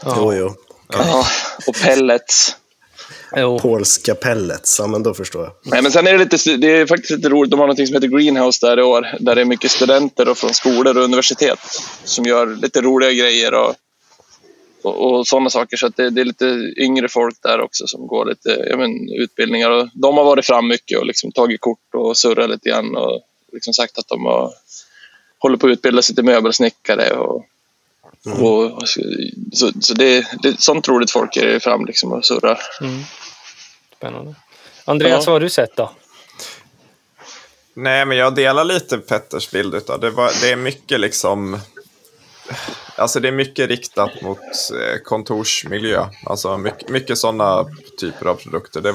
Jo. Ja, och pellets. Polska pellets, ja, men då förstår jag. Nej, men sen är det är faktiskt lite roligt. De har något som heter Greenhouse där i år. Där det är mycket studenter och från skolor och universitet som gör lite roliga grejer och sådana saker, så att det är lite yngre folk där också som går lite utbildningar, och de har varit fram mycket och liksom tagit kort och surrat lite grann och liksom sagt att de håller på att utbilda sig till möbelsnickare och så det är sånt roligt folk är fram liksom och surrar. Spännande. Andreas, vad har du sett då? Nej, men jag delar lite Petters bild utav det är mycket liksom. Alltså det är mycket riktat mot kontorsmiljö. Alltså mycket sådana typer av produkter. Det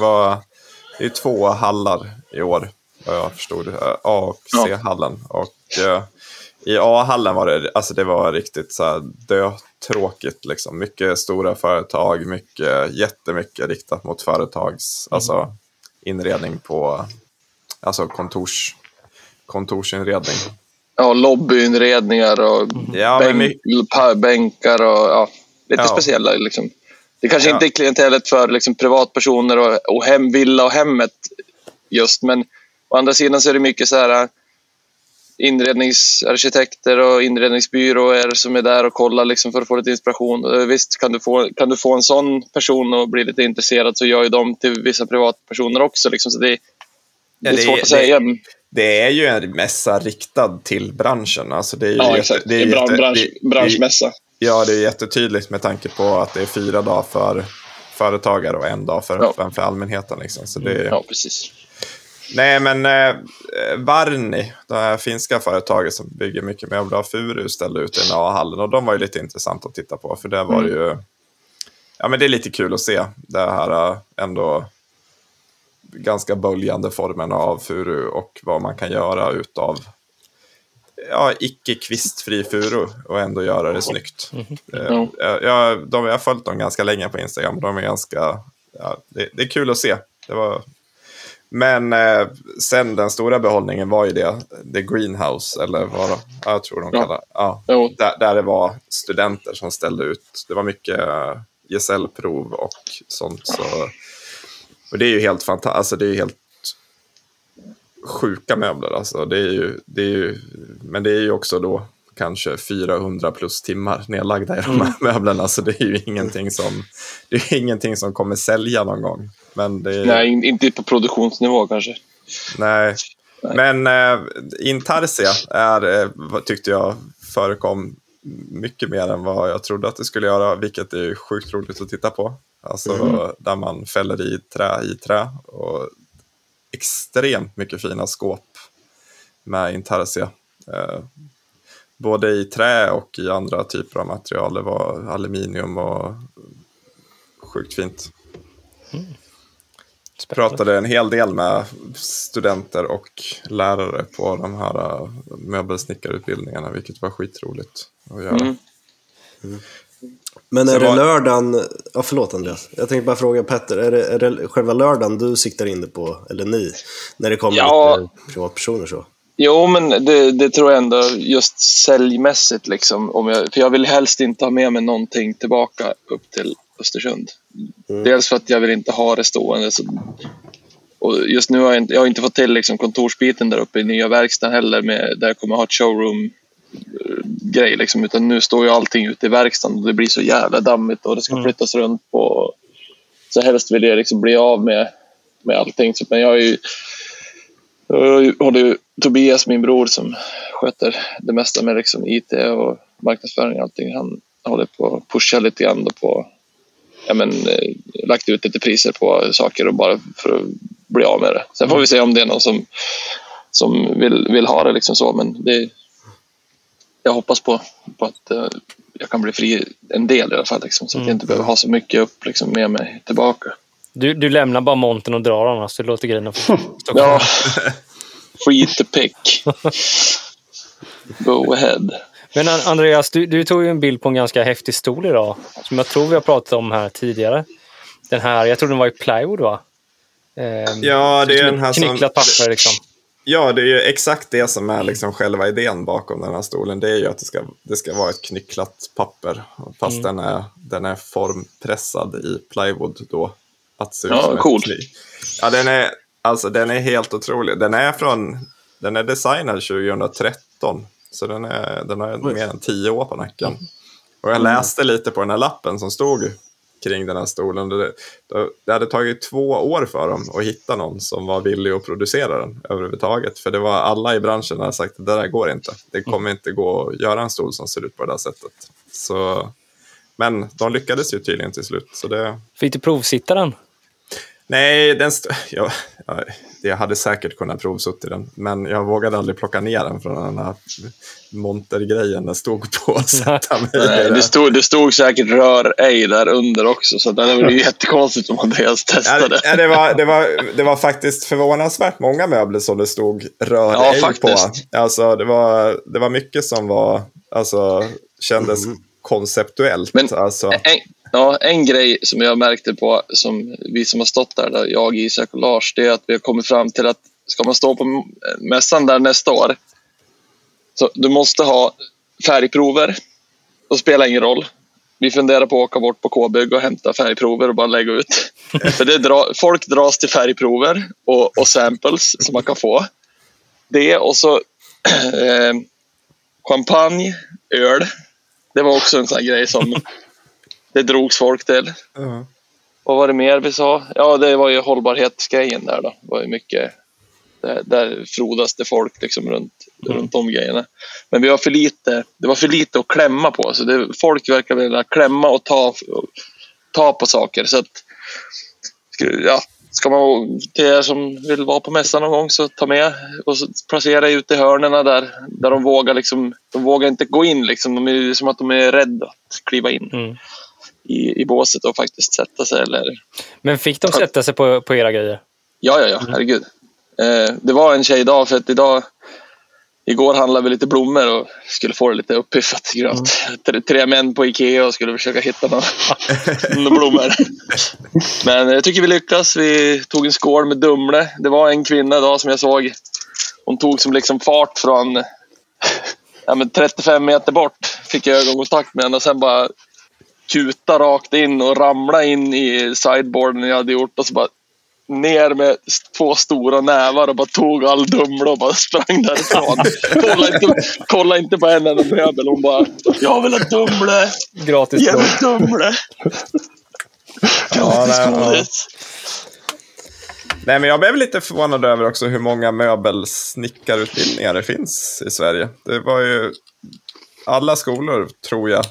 är 2 hallar i år, vad jag förstod. A och C-hallen. Och i A-hallen var det, alltså det var riktigt så här dötråkigt liksom. Mycket stora företag, jättemycket riktat mot företags, alltså inredning på, alltså kontorsinredning. Ja, lobbyinredningar och bänkar och lite speciella liksom. Det kanske inte är klientellet för liksom privatpersoner och hemvilla och hemmet just, men å andra sidan så är det mycket så här inredningsarkitekter och inredningsbyråer som är där och kollar liksom för att få lite inspiration. Och visst, kan du få en sån person och bli lite intresserad, så gör ju de till vissa privatpersoner också liksom, så det är svårt att säga. Det är ju en mässa riktad till branschen. Alltså det är ju exakt. Det är en branschmässa. Ja, det är jättetydligt med tanke på att det är 4 dagar för företagare och en dag för allmänheten. Liksom. Så det är... Ja, precis. Nej, men Varni, det här finska företaget som bygger mycket möbler av furu, ställde ut i A-hallen. Och de var ju lite intressant att titta på. För det var ju... Ja, men det är lite kul att se det här ändå... ganska böljande formen av furu och vad man kan göra utav icke kvistfri furu och ändå göra det snyggt. Jag har följt dem ganska länge på Instagram. De är ganska det är kul att se. Men sen den stora behållningen var ju det Greenhouse, eller vad jag tror de kallar. Där det var studenter som ställde ut. Det var mycket gesällprov och sånt, så. Och det är ju helt fantastiskt, alltså det är ju helt sjuka möbler alltså. Det är ju men det är ju också då kanske 400 plus timmar nedlagda i de här möblerna, alltså det är ju ingenting som kommer sälja någon gång. Men det är... Nej, inte på produktionsnivå kanske. Nej. Men Intarsia tyckte jag förekom mycket mer än vad jag trodde att det skulle göra, vilket är sjukt roligt att titta på. Alltså där man fäller i trä och extremt mycket fina skåp med intarsia. Både i trä och i andra typer av material. Det var aluminium och sjukt fint. Pratade en hel del med studenter och lärare på de här möbelsnickarutbildningarna, vilket var skitroligt att göra. Men är det lördagen... Ja, förlåt Andreas. Jag tänkte bara fråga Petter, är det själva lördagen du siktar in dig på, eller ni, när det kommer privatpersoner så? Jo, men det tror jag ändå, just säljmässigt liksom. För jag vill helst inte ha med mig någonting tillbaka upp till Östersund. Dels för att jag vill inte ha det stående. Och just nu har jag har inte fått till liksom kontorsbiten där uppe i nya verkstaden heller, där jag kommer ha ett showroom-grej liksom. Utan nu står ju allting ute i verkstaden och det blir så jävla dammigt och det ska flyttas runt på. Så helst vill jag liksom bli av med allting. Så, men jag håller ju Tobias, min bror, som sköter det mesta med liksom IT och marknadsföring och allting. Han håller på och pushar lite grann då på, lagt ut lite priser på saker och bara för att bli av med det. Sen får vi se om det är någon som vill ha det liksom så, men jag hoppas på att jag kan bli fri en del i alla fall liksom, så att jag inte behöver ha så mycket upp liksom med mig tillbaka. Du lämnar bara monten och drar honom, så du låter grejerna få stå kvar. Ja, free to pick. Go ahead. Men Andreas, du tog ju en bild på en ganska häftig stol idag, som jag tror vi har pratat om här tidigare. Den här, jag tror den var i plywood, va? Ja, det är den här knicklat papper liksom. Ja, det är ju exakt det som är liksom själva idén bakom den här stolen. Det är ju att det ska vara ett knicklat papper, fast den är formpressad i plywood då. Cool. Ja, den är helt otrolig. Den är designad 2013, så den har mer än 10 år på nacken. Och jag läste lite på den här lappen som stod kring den här stolen. Det hade tagit 2 år för dem att hitta någon som var villig att producera den överhuvudtaget, för det var alla i branschen som hade sagt det där går inte. Det kommer inte gå att göra en stol som ser ut på det där sättet. Så men de lyckades ju tydligen till slut, så det fick du provsitta den. Nej, jag hade säkert kunnat provsutta den, men jag vågade aldrig plocka ner den från den här montergrejen den stod på att sätta mig. Nej, det stod säkert rör ej där under också, så det var ju jättekonstigt om Andreas testade. Ja, det var faktiskt förvånansvärt många möbler som det stod rör ej faktiskt på. Alltså det var mycket som var, alltså kändes konceptuellt. Men alltså en grej som jag märkte på, som vi som har stått där jag, Isak och Lars, det är att vi har kommit fram till att ska man stå på mässan där nästa år, så du måste ha färgprover och spelar ingen roll. Vi funderar på att åka bort på K-bygg och hämta färgprover och bara lägga ut. För folk dras till färgprover och samples som man kan få. Det och så champagne, öl. Det var också en sån här grej som det drogs folk till. Och vad var det mer vi sa? Ja, det var ju hållbarhetsgrejen där då. Det var ju mycket, där frodaste folk liksom runt om grejerna. Men vi har för lite, det var för lite att klämma på. Så folk verkar vilja klämma och ta på saker. Så att, ska man till er som vill vara på mässan någon gång, så ta med och så placera ut i hörnerna där de vågar liksom, de vågar inte gå in liksom, de är som att de är rädda att kliva in i båset och faktiskt sätta sig eller. Men fick de sätta sig på era grejer? Ja, herregud. Det var en tjej idag, för att igår handlade vi lite blommor och skulle få det lite uppiffat grönt. 3 män på Ikea och skulle försöka hitta några blommor. Men jag tycker vi lyckas. Vi tog en skål med dumle. Det var en kvinna idag som jag såg. Hon tog som liksom fart från 35 meter bort. Fick jag ögonkontakt med henne och sen bara kuta rakt in och ramla in i sideboarden jag hade gjort. Och så bara ner med 2 stora nävar och bara tog all dumla och bara sprang därifrån. kolla inte på henne eller möbel. Hon bara, jag vill ha dumle. Gratis dumle. Gratis. Nej, men jag blev lite förvånad över också hur många möbelsnickarutbildningar det finns i Sverige. Det var ju alla skolor tror jag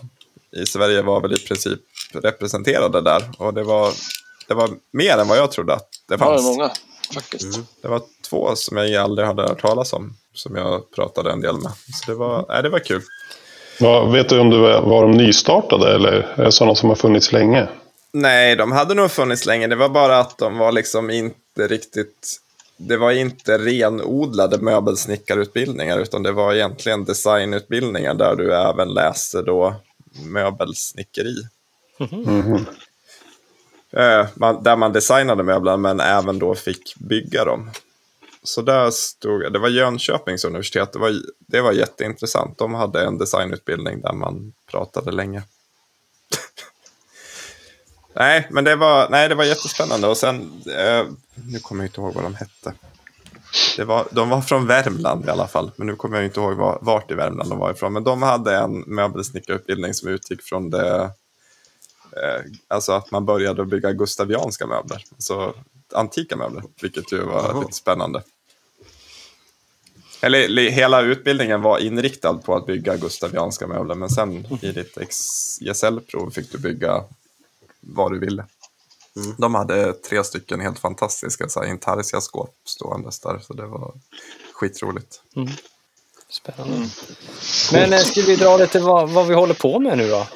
i Sverige var väl i princip representerade där. Och det var mer än vad jag trodde att det fanns. Det var många faktiskt. Mm. Det var 2 som jag aldrig hade hört talas om, som jag pratade en del med. Så det var kul. Vet du om det var de nystartade eller är det sådana som har funnits länge? Nej, de hade nog funnits länge. Det var bara att de var liksom inte riktigt... Det var inte renodlade möbelsnickarutbildningar, utan det var egentligen designutbildningar där du även läser då möbelsnickeri. Mm-hmm. Där man designade möbler men även då fick bygga dem. Så där stod, det var Jönköpings universitet, det var jätteintressant. De hade en designutbildning där man pratade länge. Det var jättespännande. Och sen, nu kommer jag inte ihåg vad de hette. De var från Värmland i alla fall. Men nu kommer jag inte ihåg vart i Värmland de var ifrån. Men de hade en möbelsnickarutbildning som utgick från det... alltså att man började bygga gustavianska möbler. Alltså antika möbler. Vilket ju var lite spännande. Eller hela utbildningen var inriktad på att bygga gustavianska möbler. Men sen i ditt ESL-prov fick du bygga... vad du ville. Mm. De hade 3 stycken helt fantastiska så här intarsiaskåp ståendes där, så det var skitroligt. Mm. Spännande. Mm. Men ska vi dra lite vad vi håller på med nu då?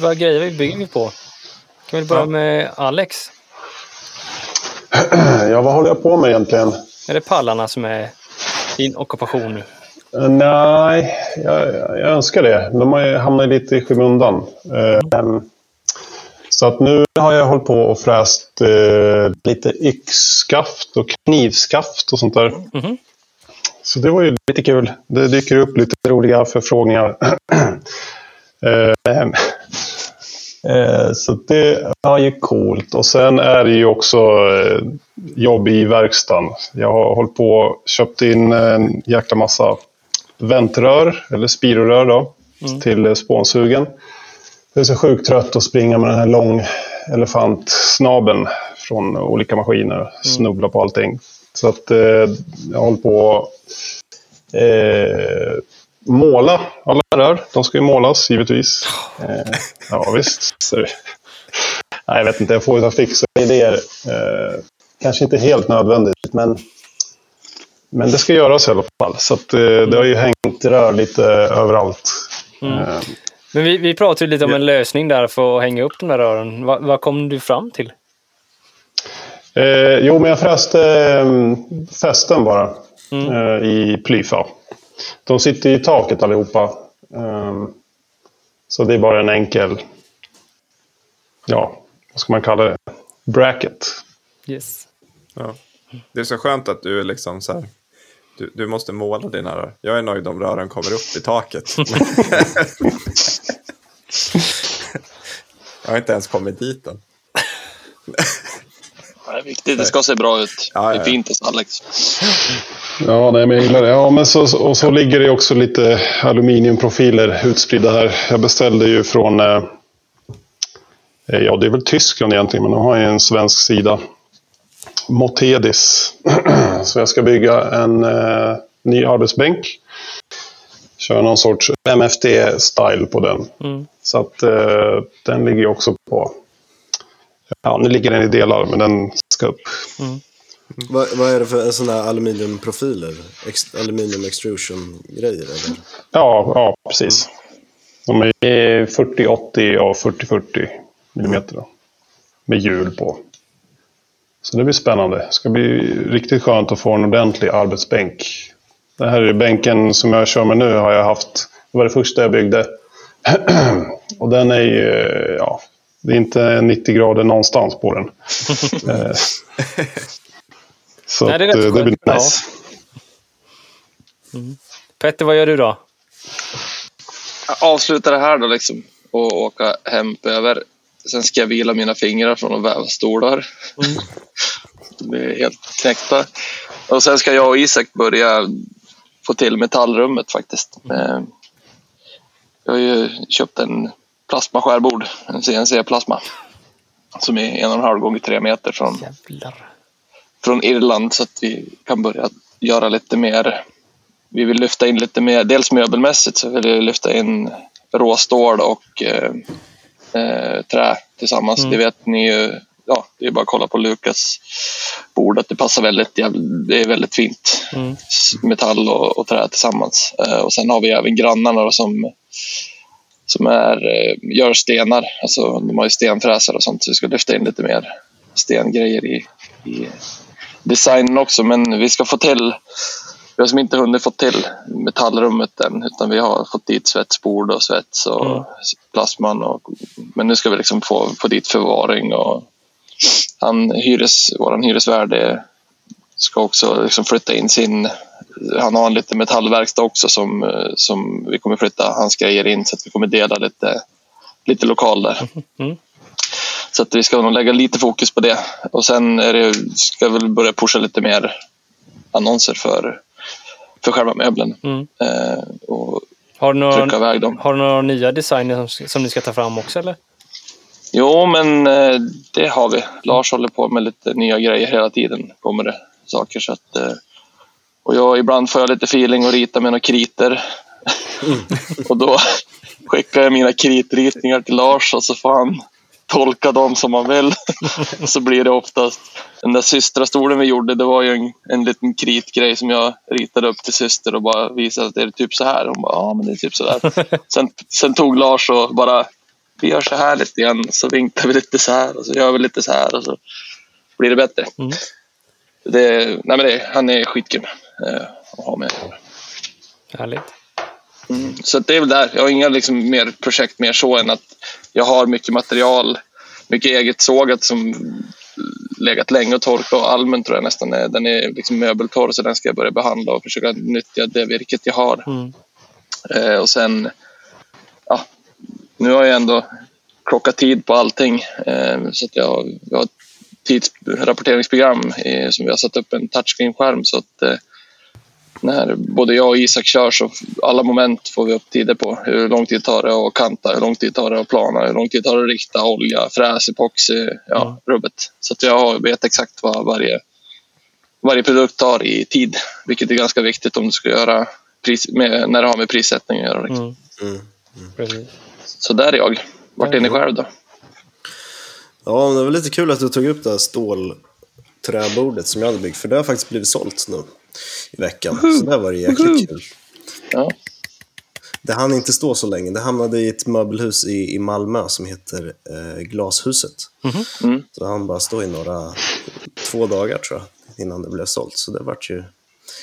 Vad grejer vi bygger på? Kan vi börja med Alex? Ja, vad håller jag på med egentligen? Är det pallarna som är din ockupation nu? Nej, jag önskar det. De har ju hamnat lite i skymundan. Så att nu har jag hållit på och fräst lite yxskaft och knivskaft och sånt där. Mm-hmm. Så det var ju lite kul. Det dyker upp lite roliga förfrågningar. Så det var ju coolt. Och sen är det ju också jobb i verkstaden. Jag har hållit på och köpt in en jäkla massa väntrör, eller spirorör då, till spånsugen. Jag är så sjukt trött att springa med den här lång elefantsnabeln från olika maskiner. Snubbla på allting. Så att jag håller på att måla alla rör. De ska ju målas givetvis. Ja visst. Så, nej, jag vet inte, jag får ta fixa idéer. Kanske inte helt nödvändigt men det ska göras i alla fall. Så att, det har ju hängt rör lite överallt. Men vi pratade lite om en lösning där för att hänga upp de där rören. Vad kom du fram till? Men jag fräste fästen bara i plyfa. De sitter i taket allihopa. Så det är bara en enkel, vad ska man kalla det? Bracket. Yes. Ja. Det är så skönt att du är liksom så här... Du måste måla dina rör. Jag är nöjd om rören kommer upp i taket. Jag har inte ens kommit dit än. Det är viktigt, det ska se bra ut. Ja, det är fint hos Alex. Ja, nej, men jag gillar det. Ja, men så ligger det också lite aluminiumprofiler utspridda här. Jag beställde ju från... det är väl Tyskland egentligen, men de har ju en svensk sida. Motedis. Så jag ska bygga en ny arbetsbänk. Kör någon sorts MFD-style på den. Så att den ligger också på... Ja, nu ligger den i delar, men den ska upp. Vad är det för sådana här aluminiumprofiler? Aluminium extrusion-grejer? Eller? Ja, precis. De är 40-80 och 40-40 millimeter. Då, med hjul på. Så det blir spännande. Det ska bli riktigt skönt att få en ordentlig arbetsbänk. Den här bänken som jag kör med nu har jag haft. Det var det första jag byggde. Och den är ju... Ja, det är inte 90 grader någonstans på den. Så nej, det blir nice. Petter, vad gör du då? Jag avslutar det här då liksom. Och åka hem över. Sen ska jag vila mina fingrar från att väva stolar. De är helt knäckta. Och sen ska jag och Isak börja få till metallrummet faktiskt. Jag har ju köpt en plasmaskärbord. En CNC-plasma. Som är 1,5 gånger 3 meter från Irland. Så att vi kan börja göra lite mer vi vill lyfta in lite mer, dels möbelmässigt så vill vi lyfta in råstål och trä tillsammans. Mm. Det vet ni ju, ja, det är bara att kolla på Lukas bord att det passar väldigt, det är väldigt fint. Mm. Metall och trä tillsammans. Och sen har vi även grannarna då, som gör stenar, alltså de har ju stenfräsar och sånt, så vi ska lyfta in lite mer stengrejer i designen också, men vi ska få till, vi har som inte hunnit få till metallrummet än, utan vi har fått dit svetsbord och svets och plasman och, men nu ska vi liksom få dit förvaring och våran hyresvärd ska också liksom flytta in han har en liten metallverkstad också som vi kommer flytta hans grejer in, så att vi kommer dela lite lokal där. Mm. Så att vi ska nog lägga lite fokus på det, och sen ska vi börja pusha lite mer annonser för själva möblen. Mm. Och trycka iväg dem. Har du några nya designer som ni ska ta fram också eller? Jo, men det har vi. Lars håller på med lite nya grejer hela tiden, kommer det saker, så att och jag ibland får jag lite feeling och rita med några kriter. Mm. Och då skickar jag mina kritritningar till Lars och så får han tolka dem som man vill. Och så blir det oftast den där systrastolen vi gjorde, det var ju en liten kritgrej som jag ritade upp till syster och bara visade att det är typ så här. Hon bara, ja men det är typ så där. Sen tog Lars och bara, vi gör så här lite igen, så vinklar vi lite så här och så gör vi lite så här och så blir det bättre. Mm. Han är skitkul att ha med. Härligt. Mm, så det är väl där. Jag har inga liksom mer projekt mer så än att jag har mycket material, mycket eget sågat som legat länge och torkat, och almen tror jag nästan är. Den är liksom möbeltorr, så den ska jag börja behandla och försöka nyttja det virket jag har. Mm. Och sen, ja, nu har jag ändå klockat tid på allting, så att jag har ett tidsrapporteringsprogram som vi har satt upp en touchscreen-skärm, så att när både jag och Isak kör så alla moment får vi upp tider på. Hur lång tid tar det att kanta, hur lång tid tar det att plana, hur lång tid tar det att rikta, olja, fräs, epoxy, rubbet. Så att jag vet exakt vad varje produkt tar i tid, vilket är ganska viktigt om du ska göra när det har med prissättning att göra. Mm. Mm. Mm. Så där är jag. Vart är ni själv då? Ja, det var lite kul att du tog upp det här stålträbordet som jag hade byggt, för det har faktiskt blivit sålt nu i veckan. Så där var det jäkligt kul. Ja. Det hann inte stå så länge. Det hamnade i ett möbelhus i Malmö som heter Glashuset. Mm-hmm. Mm. Så han bara stod i 2 dagar tror jag innan det blev sålt. Så det var ju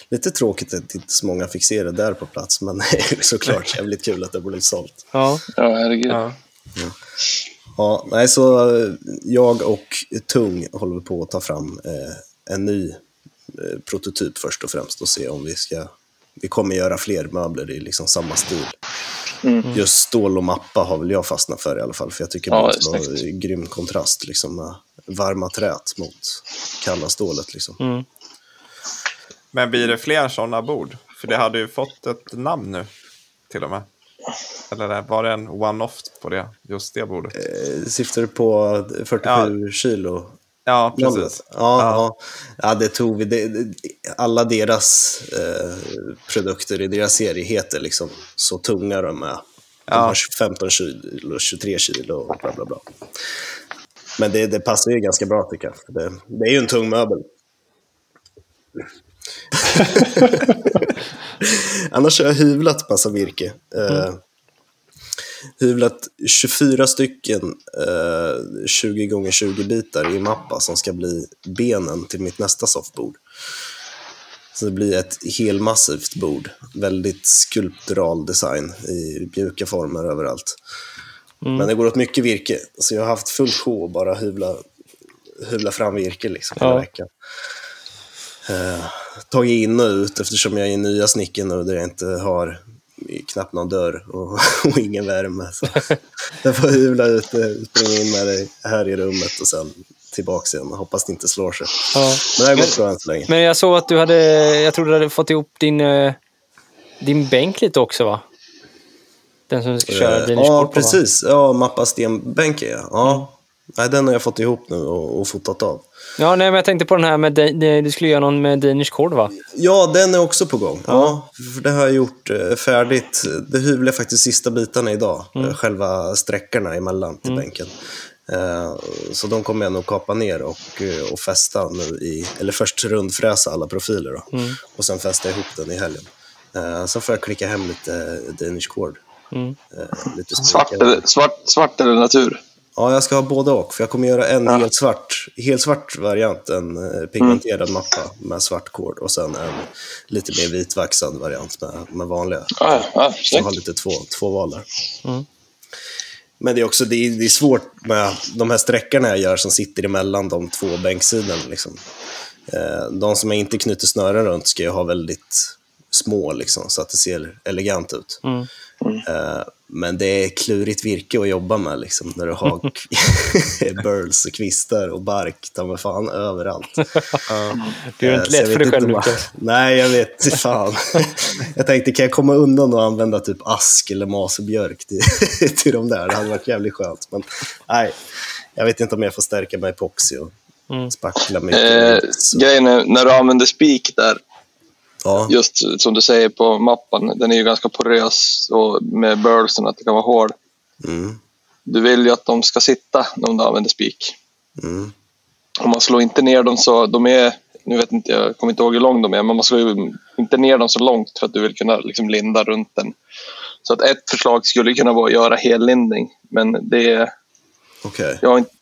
lite tråkigt att inte så många fick se det där på plats, men såklart jävligt kul att det blev sålt. Ja, herregud. Ja. Ja, nej, så jag och Tung håller på att ta fram en ny prototyp först och främst och se om vi kommer göra fler möbler i liksom samma stil. Mm. Just stål och mappa har väl jag fastnat för i alla fall, för jag tycker det är en grym kontrast liksom, med varma trät mot kalla stålet liksom. Mm. Men blir det fler sådana bord? För det hade ju fått ett namn nu till och med. Eller var det en one-off på det, just det bordet? Syftar du på 47 kilo? Ja, precis. Ja, det tog vi. Alla deras produkter i deras serie heter liksom så tunga de är. De har 15 kilo, 23 kilo och bla bla bla. Men det passar ju ganska bra tycker jag. Det är ju en tung möbel. Annars har jag hyvlat massa virke. Hyvlat 24 stycken 20x20 bitar i mappa som ska bli benen till mitt nästa soffbord. Så det blir ett helmassivt bord. Väldigt skulptural design i mjuka former överallt. Mm. Men det går åt mycket virke, så jag har haft full sjå bara hyvla fram virke liksom för veckan. Tagit in och ut, eftersom jag är i nya snicken nu där jag inte har knappt någon dörr och ingen värme, så jag får hyvla ut och springa in med dig här i rummet och sen tillbaka igen. Hoppas det inte slår sig. Ja. Men det har gått bra än så länge. Men jag såg att jag tror du hade fått ihop din bänk lite också, va? Den som du ska köra din sport på, precis. Va? Ja, mappa stenbänken. Ja. Nej, den har jag fått ihop nu och fotat av. Ja, nej, men jag tänkte på den här med du skulle göra någon med Danish Cord, va? Ja, den är också på gång. Ja, för det har jag gjort färdigt. Det hyvlar faktiskt sista bitarna idag. Själva sträckorna emellan till bänken. Så de kommer jag nog kapa ner och fästa nu eller först rundfräsa alla profiler då. Och sen fästa ihop den i helgen. Sen får jag klicka hem lite Danish Cord. Lite svart eller natur? Ja, jag ska ha både och. För jag kommer göra en helt svart variant. En pigmenterad mappa med svart kord. Och sen en lite mer vitvaxad variant med vanliga. Så jag har lite två val där. Men det är också det är svårt med de här sträckorna jag gör som sitter emellan de två bänksidorna. Liksom. De som jag inte knyter snören runt ska jag ha väldigt små liksom, så att det ser elegant ut. Men det är klurigt virke att jobba med liksom, när du har burls och kvistar och bark ta med fan överallt. Det är ju inte lätt för dig själv. Nej, jag vet fan. Jag tänkte, kan jag komma undan och använda typ ask eller mas och björk till de där? Det hade varit jävligt skönt. Men nej, jag vet inte om jag får stärka mig epoxy och spackla mig. Grejen är, när du använder spik där, just som du säger på mappan, den är ju ganska porös och med burlsen att det kan vara hård. Du vill ju att de ska sitta när du använder spik. Om man slår inte ner dem så de är, nu vet inte, jag kommer inte ihåg hur lång de är, men man slår ju inte ner dem så långt för att du vill kunna liksom linda runt den. Så att ett förslag skulle kunna vara att göra hellindning, men det är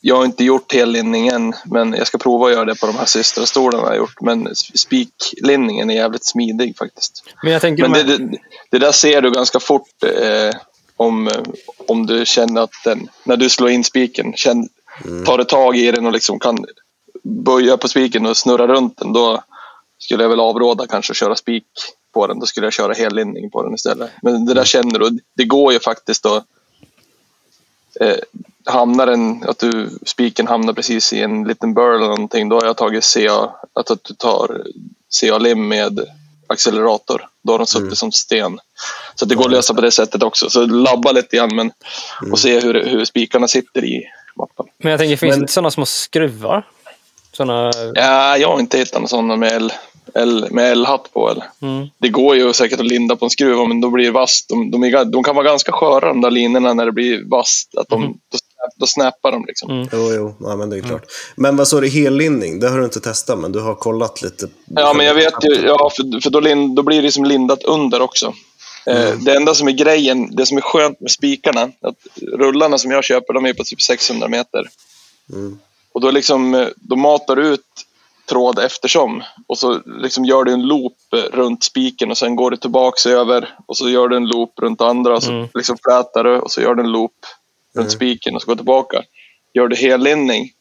Jag har inte gjort hellindningen, men jag ska prova att göra det på de här systerstolarna jag har gjort. Men spiklinningen är jävligt smidig faktiskt. Men, det där ser du ganska fort om du känner att den, när du slår in spiken, tar det tag i den och liksom kan böja på spiken och snurra runt den. Då skulle jag väl avråda kanske att köra spik på den. Då skulle jag köra hellindning på den istället. Men det där känner du. Det går ju faktiskt att spiken hamnar precis i en liten burl eller någonting, då har jag tagit att du tar CA-lim med accelerator, då har de suttit som sten, så att det går att lösa på det sättet också, så labba lite grann och se hur spikarna sitter i mappen. Men jag tänker, finns det inte sådana små skruvar? Såna... Ja, jag har inte hittat någon sådana med L-hatt på. Det går ju säkert att linda på en skruva, men då blir det vasst. De kan vara ganska sköra, de där linorna, när det blir vasst. Att då snappar de liksom. Jo. Ja, men det är klart. Men vad sa du, hellindning? Det har du inte testat, men du har kollat lite. Ja, men jag vet ju. Ja, för då blir det liksom lindat under också. Det enda som är grejen, det som är skönt med spikarna, att rullarna som jag köper, de är på typ 600 meter. Och då liksom, då matar du ut tråd eftersom, och så liksom gör du en loop runt spiken och sen går du tillbaks över och så gör du en loop runt andra och så liksom flätar du och så gör du en loop runt spiken och så går tillbaka. Gör du hellinning,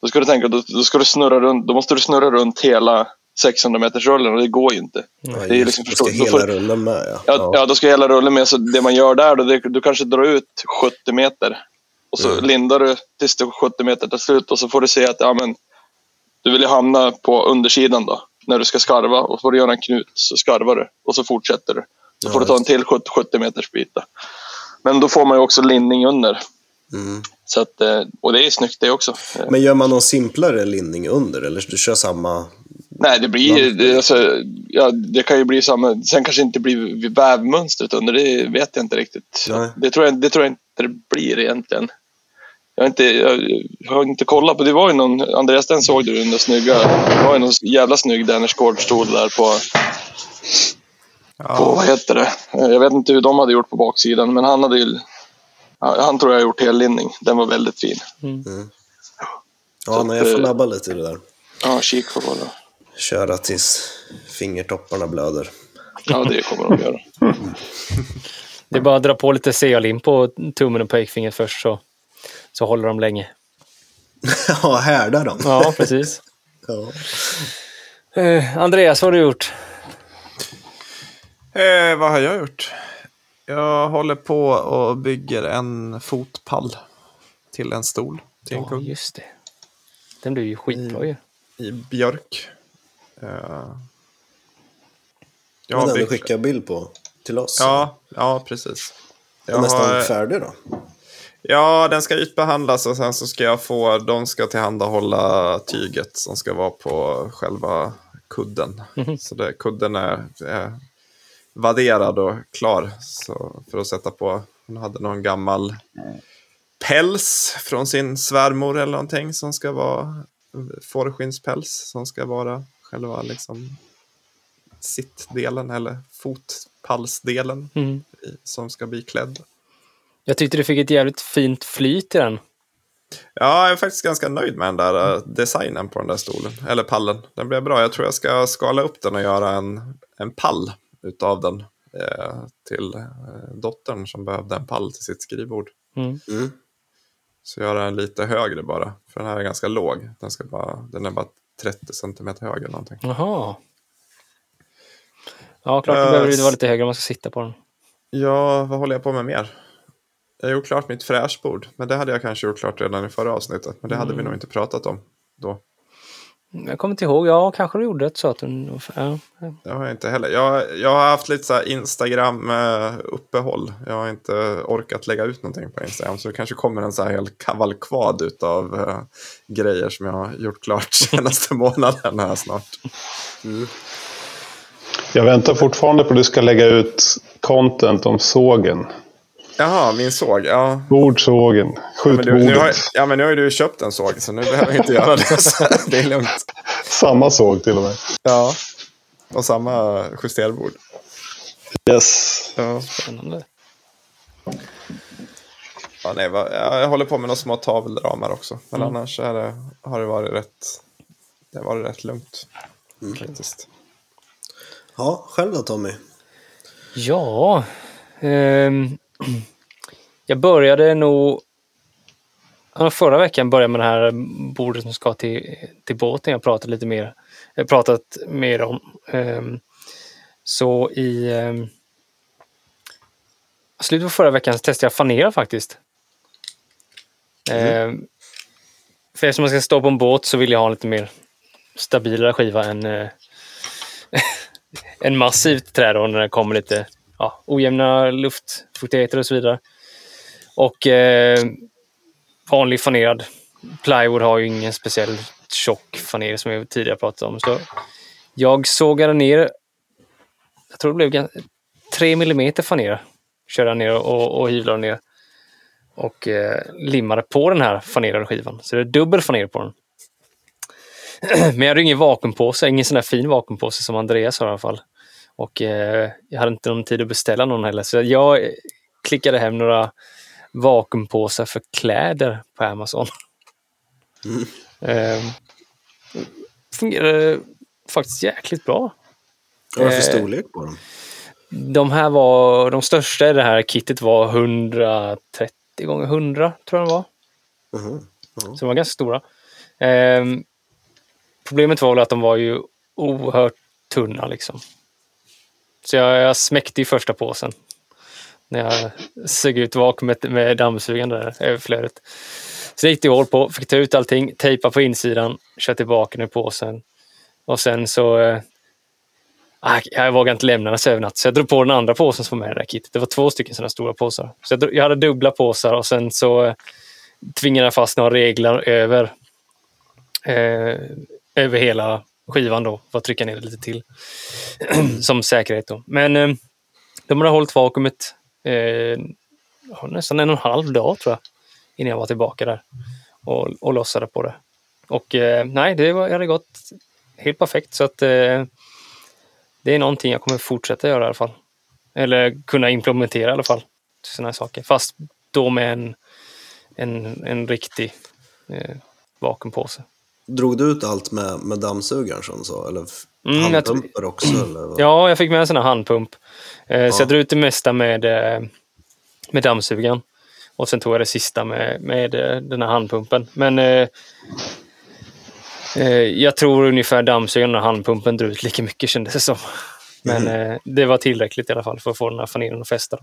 då ska du tänka, då ska du snurra runt, då måste du snurra runt hela 600 meters rullen, och det går ju inte. Nej, det är liksom förstås. Hela rullen med. Ja, då ska hela rullen med, så det man gör där då, du kanske drar ut 70 meter och så lindar du tills du 70 meter till slut, och så får du se att du vill ju hamna på undersidan då, när du ska skarva, och får du göra en knut så skarvar du och så fortsätter du. Så får du ta en till 70 meters bit. Men då får man ju också lindning under. Så att, och det är snyggt det också. Men gör man någon simplare lindning under, eller du kör samma? Nej, det blir det kan ju bli samma. Sen kanske inte blir vävmönstret under, det vet jag inte riktigt. Det tror jag inte det blir egentligen. Jag har inte kollat på, det var ju någon, Andreas, den såg du, den där snygga, det var ju någon jävla snygg Danish Cord-stol där på vad heter det? Jag vet inte hur de hade gjort på baksidan, men han tror jag gjort hellindning. Den var väldigt fin. Ja, men jag får labba lite i det där. Ja, kik får vara. Köra tills fingertopparna blöder. Ja, det kommer de göra. Det är bara att dra på lite CA-lim på tummen och pekfingret först, så håller de länge. Ja, härdar dem. Ja, precis. Andreas, vad har du gjort? Vad har jag gjort? Jag håller på och bygger en fotpall till en stol. Till en kung. Just det. Den blir ju skitbra ju. I björk. Jag har du skickat bild på till oss. Ja, precis. Jag är nästan färdig då. Ja, den ska ytbehandlas och sen så ska jag få, de ska tillhandahålla tyget som ska vara på själva kudden. Mm-hmm. Så det, kudden är vadderad och klar så, för att sätta på. Hon hade någon gammal päls från sin svärmor eller någonting som ska vara fårskinnspäls som ska vara själva liksom sittdelen eller fotpalsdelen som ska bli klädd. Jag tyckte du fick ett jävligt fint flyt i den. Ja, jag är faktiskt ganska nöjd med den där designen på den där stolen, eller pallen. Den blev bra. Jag tror jag ska skala upp den och göra en pall utav den till dottern som behövde en pall till sitt skrivbord. Mm. Så göra den lite högre bara, för den här är ganska låg. Den är bara 30 cm hög eller någonting. Jaha. Ja, klart det behöver ju vara lite högre om man ska sitta på den. Ja, vad håller jag på med mer? Jag gjorde klart mitt fräschbord, men det hade jag kanske gjort klart redan i förra avsnittet. Men det hade vi nog inte pratat om då. Jag kommer inte ihåg, ja, kanske du gjorde ett så att du... Det har jag inte heller. Jag har haft lite så här Instagram-uppehåll. Jag har inte orkat lägga ut någonting på Instagram. Så det kanske kommer en så här hel kavalkvad utav grejer som jag har gjort klart senaste månaden här snart. Mm. Jag väntar fortfarande på att du ska lägga ut content om sågen. Jaha, min såg, ja. Bordsågen, skjutbordet. Men nu har ju du köpt en såg, så nu behöver jag inte göra det. Så det är lugnt. Samma såg till och med. Ja, och samma justerbord. Yes. Ja, spännande. Ja, nej, jag håller på med några små tavelramar också. Men annars har det varit rätt lugnt. Mm. Faktiskt. Ja, själv då Tommy? Ja, jag började nog förra veckan med det här bordet som ska till båten. Jag har pratat mer om. Så i slutet på förra veckan så testade jag fanera faktiskt. För eftersom man ska stå på en båt så vill jag ha en lite mer stabilare skiva än en massivt trä då, när det kommer lite ojämna luftfuktigheter och så vidare. Och vanlig fanerad plywood har ju ingen speciell tjock faner som jag tidigare pratat om. Så jag sågade ner, jag tror det blev 3 mm faner. Körde ner och hyvlade ner. Och limmade på den här fanerade skivan. Så det är dubbel faner på den. Men jag hade ingen vakuumpåse, ingen sån här fin vakuumpåse som Andreas har i alla fall. Och jag hade inte någon tid att beställa någon heller. Så jag klickade hem några vakuumpåsar för kläder på Amazon. Fungerade faktiskt jäkligt bra. Vad var för storlek på dem? De här var, de största i det här kittet var 130x100 tror jag de var. Så de var ganska stora. Problemet var väl att de var ju oerhört tunna liksom. Så jag smäckte i första påsen när jag sög ut vakuumet med dammsugaren där överflödet. Så det gick det hål på, fick ta ut allting, tejpa på insidan, kör tillbaka den i påsen. Och sen så... jag vågade inte lämna den så övernatt. Så jag drog på den andra påsen som var med i det här kittet. Det var 2 stycken sådana stora påsar. Så jag hade dubbla påsar och sen så tvingade jag fast några reglar över hela... skivan då, för att trycka ner det lite till som säkerhet då. Men de har hållit vakuumet nästan 1,5 dag tror jag, innan jag var tillbaka där och lossade på det. Och det hade gått helt perfekt, så att det är någonting jag kommer fortsätta göra i alla fall. Eller kunna implementera i alla fall sådana här saker. Fast då med en riktig vakuumpåse. Drog du ut allt med dammsugaren som så? Eller handpumpar också? Eller ja, jag fick med en sån här handpump. Så jag drog ut det mesta med dammsugaren. Och sen tog jag det sista med den här handpumpen. Men jag tror ungefär dammsugaren och handpumpen drog ut lika mycket kändes det som. Men det var tillräckligt i alla fall för att få den här fanelen att fästa.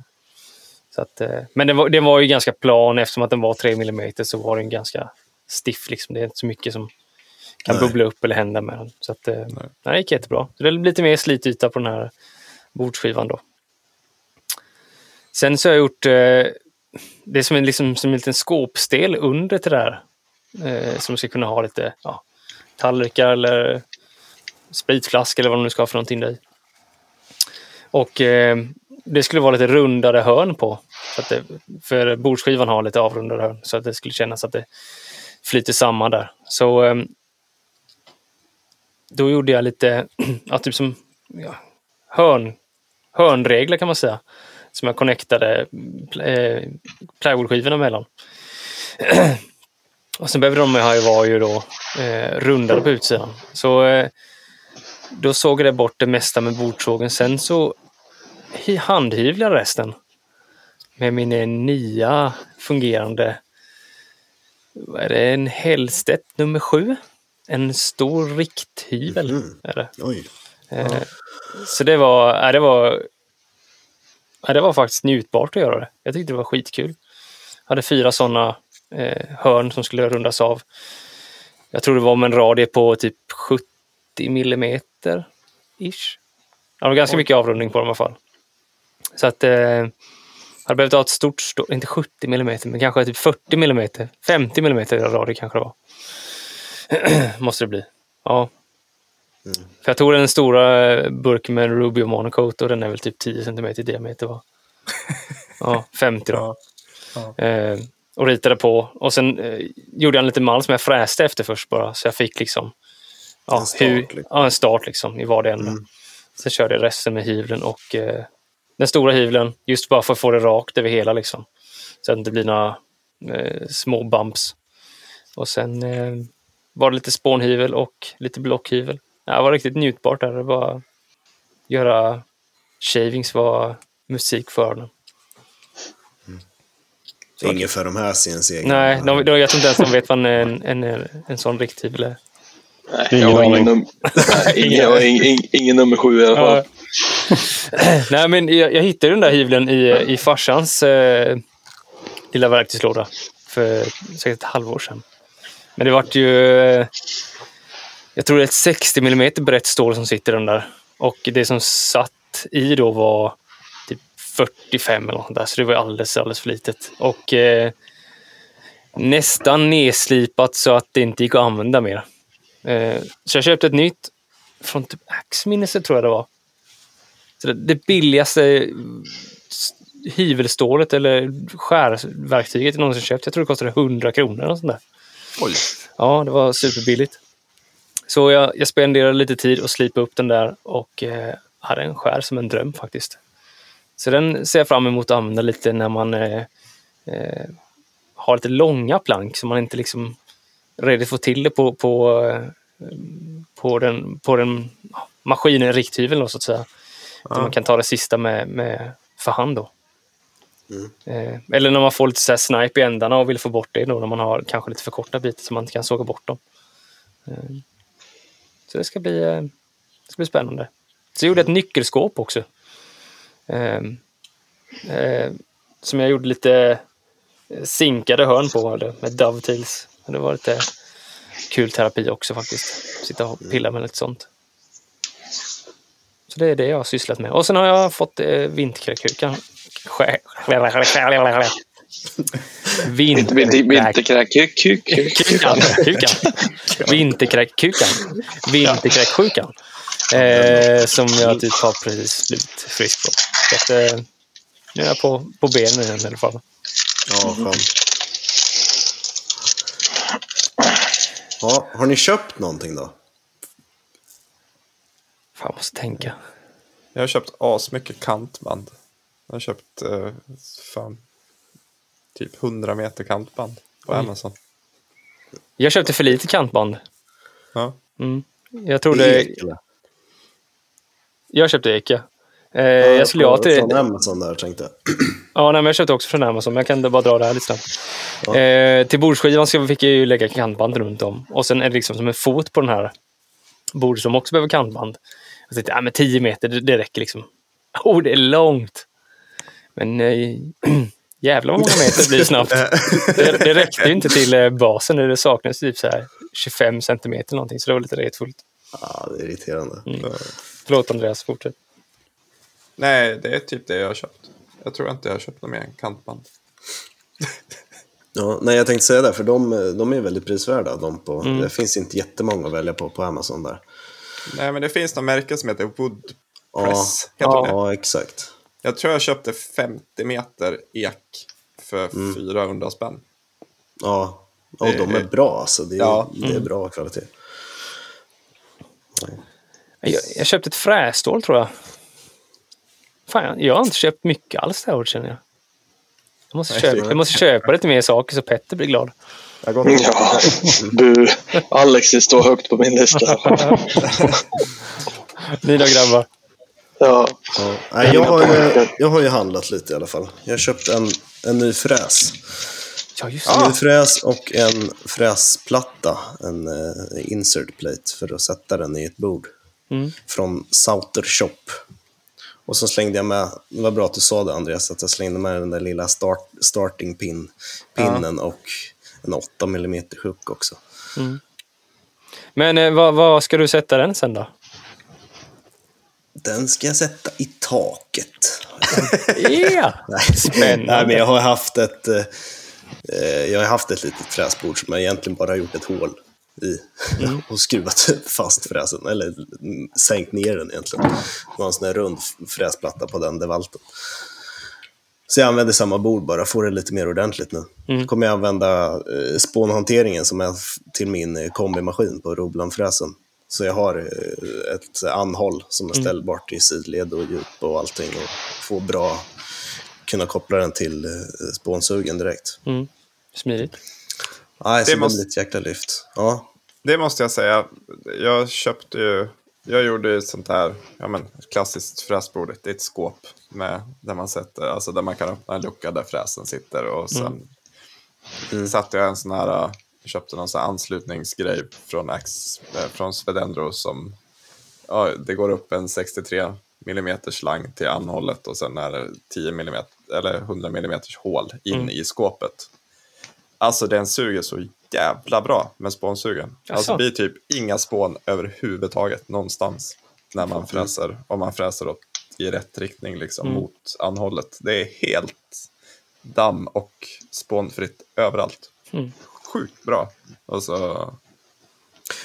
Så att, men den var ju ganska plan. Eftersom att den var 3 mm så var den ganska stiff liksom. Det är inte så mycket som kan bubbla upp eller hända med den. Så att, det gick jättebra. Så det blev lite mer slityta på den här bordsskivan då. Sen så har jag gjort det är som en, liksom, som en liten skåpsdel under till det här. Som ska kunna ha lite tallrikar eller spritflask eller vad de nu ska ha för någonting där. Och det skulle vara lite rundare hörn på. Så att det, för bordsskivan har lite avrundade hörn. Så att det skulle kännas att det flyter samman där. Så då gjorde jag lite typ som hörnregler kan man säga. Som jag connectade plywoodskivorna mellan. Och sen behövde de här var ju då rundade på utsidan. Så då såg jag bort det mesta med bordsågen. Sen så handhyvlade resten. Med min nya fungerande, vad är det, en Hellstedt nummer 7. En stor rikthyvel. Är det. Oj. Så det var faktiskt njutbart att göra det. Jag tyckte det var skitkul. Jag hade 4 sådana hörn som skulle rundas av. Jag tror det var med en radie på typ 70 millimeter ish. Det var ganska mycket avrundning på dem i alla fall. Så att hade behövt ha ett stort, inte 70 millimeter men kanske typ 40 millimeter, 50 millimeter radie kanske det var. Måste det bli. Ja. Mm. För jag tog den stora burken med en Ruby och Monocoat och den är väl typ 10 cm i diameter va? Ja, 50 då. Ja. Och ritade på. Och sen gjorde jag en liten mall som jag fräste efter först bara. Så jag fick liksom en start liksom i var det enda. Mm. Sen körde jag resten med hyvlen och den stora hyvlen. Just bara för att få det rakt över hela liksom. Så att det inte blir några små bumps. Och sen var det lite spånhyvel och lite blockhyvel. Ja, det var riktigt njutbart där. Det var göra shavings var musik för den. Mm. Inget för de här CNC. Nej, jag tror inte ens de vet vad en sån rikthyvel är. Nej, ingen nummer 7 i alla fall. Nej, men jag hittade den där hyvlen i farsans lilla verktygslåda för säkert ett halvår sedan. Men det vart ju, jag tror det är ett 60 mm brett stål som sitter i den där. Och det som satt i då var typ 45 eller något där. Så det var alldeles, alldeles för litet. Och nästan nedslipat så att det inte gick att använda mer. Så jag köpte ett nytt från typ Axminster tror jag det var. Så det billigaste hyvelstålet eller skärverktyget jag någonsin köpt. Jag tror det kostade 100 kronor eller sånt där. Oj. Ja, det var superbilligt. Så jag spenderade lite tid och slipa upp den där och hade en skär som en dröm faktiskt. Så den ser jag fram emot att använda lite när man har lite långa plank så man inte liksom redigt får till det på den maskinen rikthyveln så att säga. Ja. Man kan ta det sista med för hand då. Mm. Eller när man får lite så här snipe i ändarna och vill få bort det då, när man har kanske lite för korta bitar så man inte kan såga bort dem. Så det ska bli spännande. Så jag gjorde ett nyckelskåp också. Som jag gjorde lite sinkade hörn på med dovetails. Det var lite kul terapi också faktiskt. Sitta och pilla med lite sånt. Så det är det jag har sysslat med. Och sen har jag fått vinterkräkhukan. Vinterkräksjukan som jag typ har precis slutfrisk på. Så att, nu är jag på benen igen i alla fall. Ja, fan. Ja, har ni köpt någonting då? Fan, måste tänka. Jag har köpt asmycket kantband. Jag har köpt typ 100 meter kantband på Amazon. Jag köpte för lite kantband. Ja. Mm. Jag trodde jag köpte Ikea. Jag skulle ha till från Amazon där tänkte jag. Ja, nej, men jag köpte också från Amazon. Jag kan bara dra det här lite snabbt. Ja. Till bordsskivan så fick jag ju lägga kantband runt om. Och sen är det liksom som en fot på den här bordet som också behöver kantband. Jag tänkte, men 10 meter, det räcker liksom. Det är långt. Men nej, jävla många meter blir snabbt. Det räckte ju inte till basen. Det saknades typ så här 25 centimeter någonting. Så det var lite retfullt. Ja, det är irriterande. Mm. Förlåt Andreas, fortsätt. Nej, det är typ det jag har köpt. Jag tror inte jag har köpt någon mer än kantband. Ja, nej, jag tänkte säga det, för de är väldigt prisvärda. Det finns inte jättemånga att välja på Amazon där. Nej, men det finns några märken som heter Wood Press. Ja, exakt. Jag tror jag köpte 50 meter ek för 400 spänn. Ja, och de är bra alltså. Det är bra kvalitet. Jag köpte ett frästål, tror jag. Fan, jag har inte köpt mycket alls det här året, känner jag. Jag måste köpa lite mer saker så Petter blir glad. Ja, du, Alex står högt på min lista. Mina grabbar. Ja. Nej, jag har ju handlat lite i alla fall. Jag har köpt en ny fräs. Ja, just det. En ny fräs och en fräsplatta. En insert plate för att sätta den i ett bord. Från Sauter Shop. Och så slängde jag med, det var bra att du sa det, Andreas, att jag slängde med den där lilla starting pinnen och en 8 mm hook också. Mm. Men vad ska du sätta den sen då? Den ska jag sätta i taket. Ja, spännande. Nej, men jag har haft ett litet fräsbord som jag egentligen bara har gjort ett hål i och skruvat fast fräsen, eller sänkt ner den egentligen. Det var en sån här rund fräsplatta på den devalten. Så jag använder samma bord, bara får det lite mer ordentligt nu. Kommer jag använda spånhanteringen som är till min kombimaskin på Robland-fräsen. Så jag har ett anhåll som är ställbart i sidled och djup och allting, och får bra kunna koppla den till spånsugen direkt. Smidigt. Nej, så det måste bli ett jäkla lyft. Ja. Det måste jag säga. Jag gjorde ju sånt här, klassiskt fräsbordet. Det är ett skåp där man kan öppna en lucka där fräsen sitter, och sen satte jag en sån här, köpte någon sån här anslutningsgrej från Svedendro som det går upp en 63 mm slang till anhållet, och sen är det 10 mm eller 100 mm hål in i skåpet. Alltså den suger så jävla bra med spånsugen. Alltså det blir typ inga spån överhuvudtaget någonstans när man fräser. Om man fräser åt i rätt riktning liksom mot anhållet. Det är helt damm och spånfritt överallt. Sjukt bra. Alltså.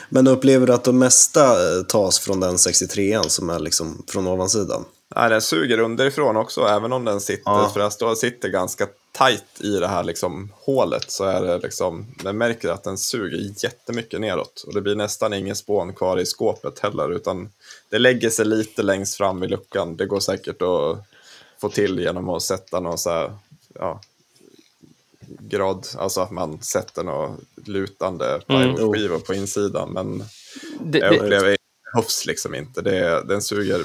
Men upplever du att det mesta tas från den 63an som är liksom från ovansidan? Nej, den suger underifrån också, även om den sitter fräst. Då sitter ganska tajt i det här liksom hålet, så är det liksom, man märker att den suger jättemycket neråt, och det blir nästan ingen spån kvar i skåpet heller, utan det lägger sig lite längst fram vid luckan. Det går säkert att få till genom att sätta någon så här grad, alltså att man sätter något lutande plywoodskivor på insidan, men jag upplever att det höfs liksom inte. Den suger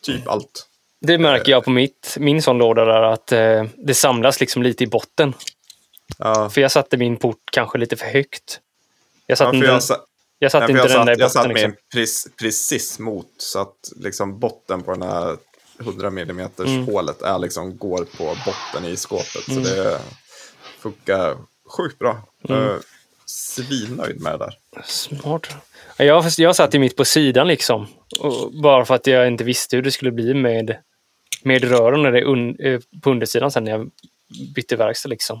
typ allt. Det märker jag på min sån låda där, att det samlas liksom lite i botten. Ja. För jag satte min port kanske lite för högt. Jag satte min precis mot, så att liksom botten på den här 100 mm hålet är liksom, går på botten i skåpet. Så det funkar sjukt bra. Svinnöjd med det där. Smart. Jag satt ju mitt på sidan liksom. Och bara för att jag inte visste hur det skulle bli med rören när det är på undersidan sen när jag bytte verkstad liksom.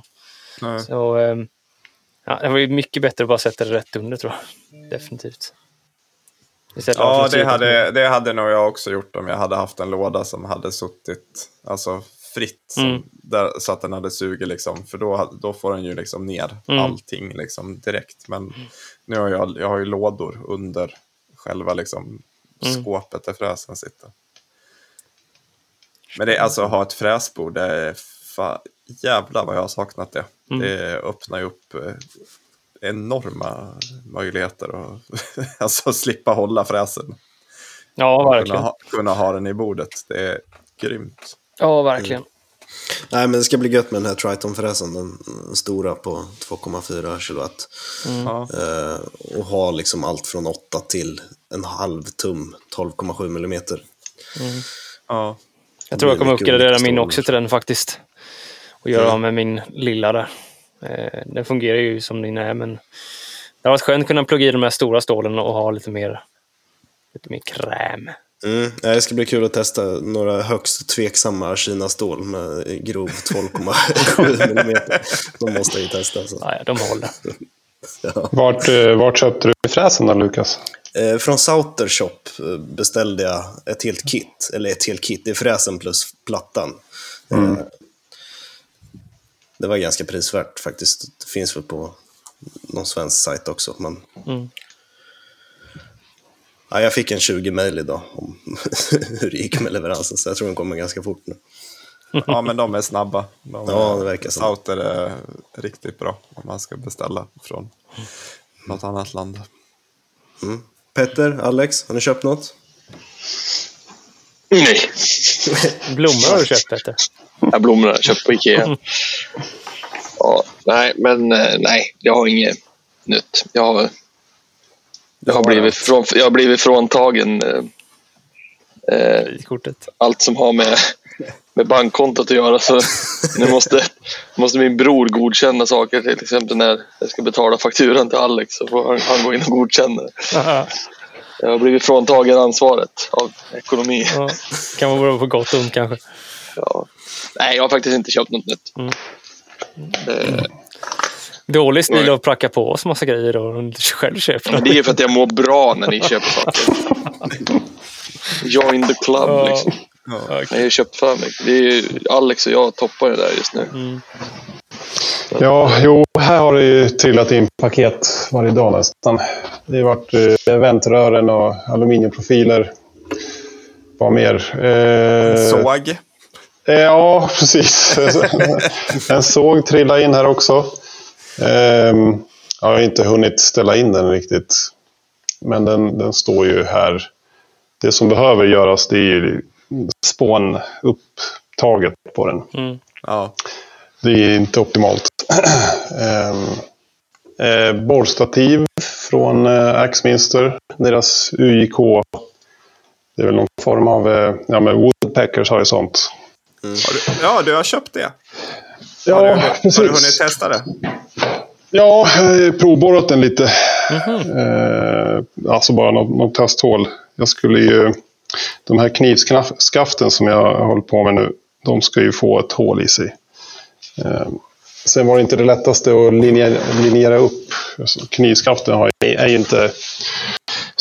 Så det var ju mycket bättre att bara sätta det rätt under, tror jag. Definitivt. Ja, det hade nog jag också gjort om jag hade haft en låda som hade suttit alltså fritt så att den hade suger liksom, för då får den ju liksom ner allting liksom direkt, men nu har jag har ju lådor under själva liksom skåpet där fräsen sitter. Men det är alltså, att ha ett fräsbord, det är jävla vad jag har saknat det. Det öppnar ju upp enorma möjligheter att alltså slippa hålla fräsen. Ja, verkligen. Kunna ha den i bordet, det är grymt. Ja, verkligen. Nej, men det ska bli gött med den här Triton-fräsen, den stora på 2,4 kilowatt. Och ha liksom allt från 8 till en halv tum, 12,7 millimeter. Ja. Jag tror jag kommer uppgradera min också till den faktiskt. Och göra med min lilla där. Den fungerar ju som din är, men det har varit skönt att kunna plugga i de här stora stålen och ha lite mer kräm. Det ska bli kul att testa några högst tveksamma Kina-stål med grov 12,7 mm. De måste ju testa. Så. Nej, de håller. Ja. Vart köpte du fräsen då, Lukas? Från Sauter Shop beställde jag ett helt kit. Det är fräsen plus plattan. Det var ganska prisvärt faktiskt. Det finns väl på någon svensk sajt också. Men... Ja, jag fick en 20 mejl idag om hur det gick med leveransen, så jag tror den kommer ganska fort nu. Ja, men de är snabba. Det verkar så. Sauter är riktigt bra om man ska beställa från något annat land. Mm. Petter, Alex, har ni köpt något? Nej. Blommor har du köpt, Petter? Ja, blommor har jag köpt på Ikea. Ja, nej, jag har inget nytt. Jag har blivit fråntagen kortet. Allt som har med bankkontot att göra, så nu måste min bror godkänna saker, till exempel när jag ska betala fakturan till Alex, så får han gå in och godkänna. Aha. Jag har blivit fråntagen ansvaret av ekonomi. Ja, kan man vara på gott och ont kanske. Ja. Nej, jag har faktiskt inte köpt något nytt. Dålig stil att pracka på oss massa grejer och inte själv köper. Det är för att jag mår bra när ni köper saker. Join the club, liksom. Ja, okay. Jag har köpt för mig. Det är ju Alex och jag toppar det där just nu. Ja, här har det ju trillat in paket varje dag nästan. Det har varit eventrören och aluminiumprofiler. Vad mer? Såg? Ja, precis. En såg trillade in här också. Jag har inte hunnit ställa in den riktigt, men den står ju här. Det som behöver göras, det är ju spånupptaget på den. Ja. Det är inte optimalt. Borrstativ från Axminster, deras UJK. Det är väl någon form av woodpeckers har ju sånt. Ja, du har köpt det. Ja, har du hunnit testa det? Ja, provborrat den lite. Alltså bara något testhål. Jag skulle ju... De här knivskaften som jag håller på med nu, de ska ju få ett hål i sig. Sen var det inte det lättaste att linjera upp. Knivskaften är ju inte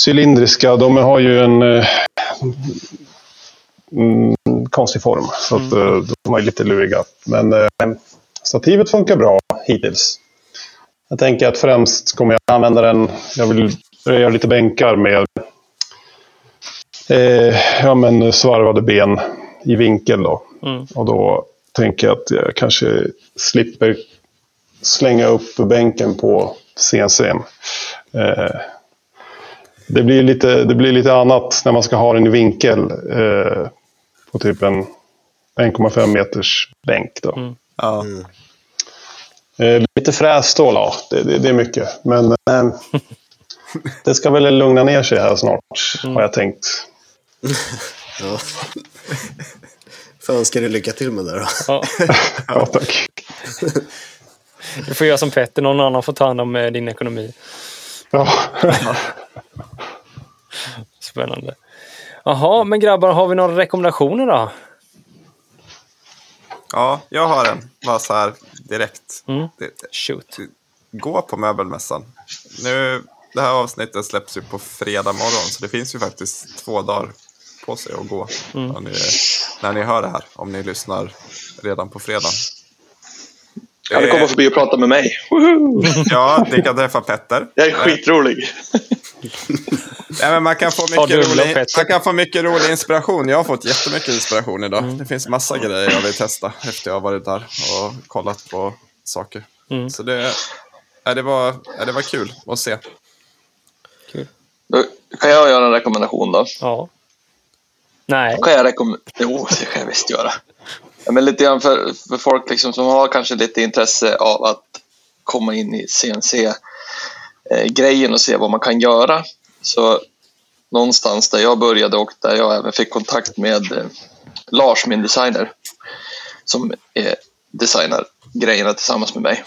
cylindriska. De har ju en konstig form. Så att de är lite luriga. Men stativet funkar bra hittills. Jag tänker att främst kommer jag använda den. Jag vill göra lite bänkar med svarvade ben i vinkel då. Och då tänker jag att jag kanske slipper slänga upp bänken på CNC:n. Det blir lite annat när man ska ha den i vinkel på typ en 1,5 meters bänk då. Lite frässtål, ja. Det är mycket. Men det ska väl lugna ner sig här snart, har jag tänkt. Ja. Fan, ska du lycka till med det då? Ja, ja tack. Du får göra som Petter, någon annan får ta hand om din ekonomi. Ja. Spännande. Jaha, men grabbar, har vi några rekommendationer då? Ja, jag har en. Bara så här direkt. Shoot. Gå på möbelmässan. Nu, det här avsnittet släpps ju på fredag morgon. Så det finns ju faktiskt 2 dagar på sig att gå. När ni hör det här. Om ni lyssnar redan på fredag. Kan du komma förbi och prata med mig? Woohoo! Ja, ni kan träffa Petter. Jag är skitrolig. Nej, men man kan få mycket rolig inspiration. Jag har fått jättemycket inspiration idag. Det finns massa grejer jag vill testa efter jag har varit där och kollat på saker. Så det var kul att se. Kul. Då kan jag göra en rekommendation då? Ja. Nej. Då kan jag Jo, det kan jag visst göra. Men lite grann för folk liksom som har kanske lite intresse av att komma in i CNC-grejen och se vad man kan göra. Så någonstans där jag började och där jag även fick kontakt med Lars, min designer, som designar grejerna tillsammans med mig.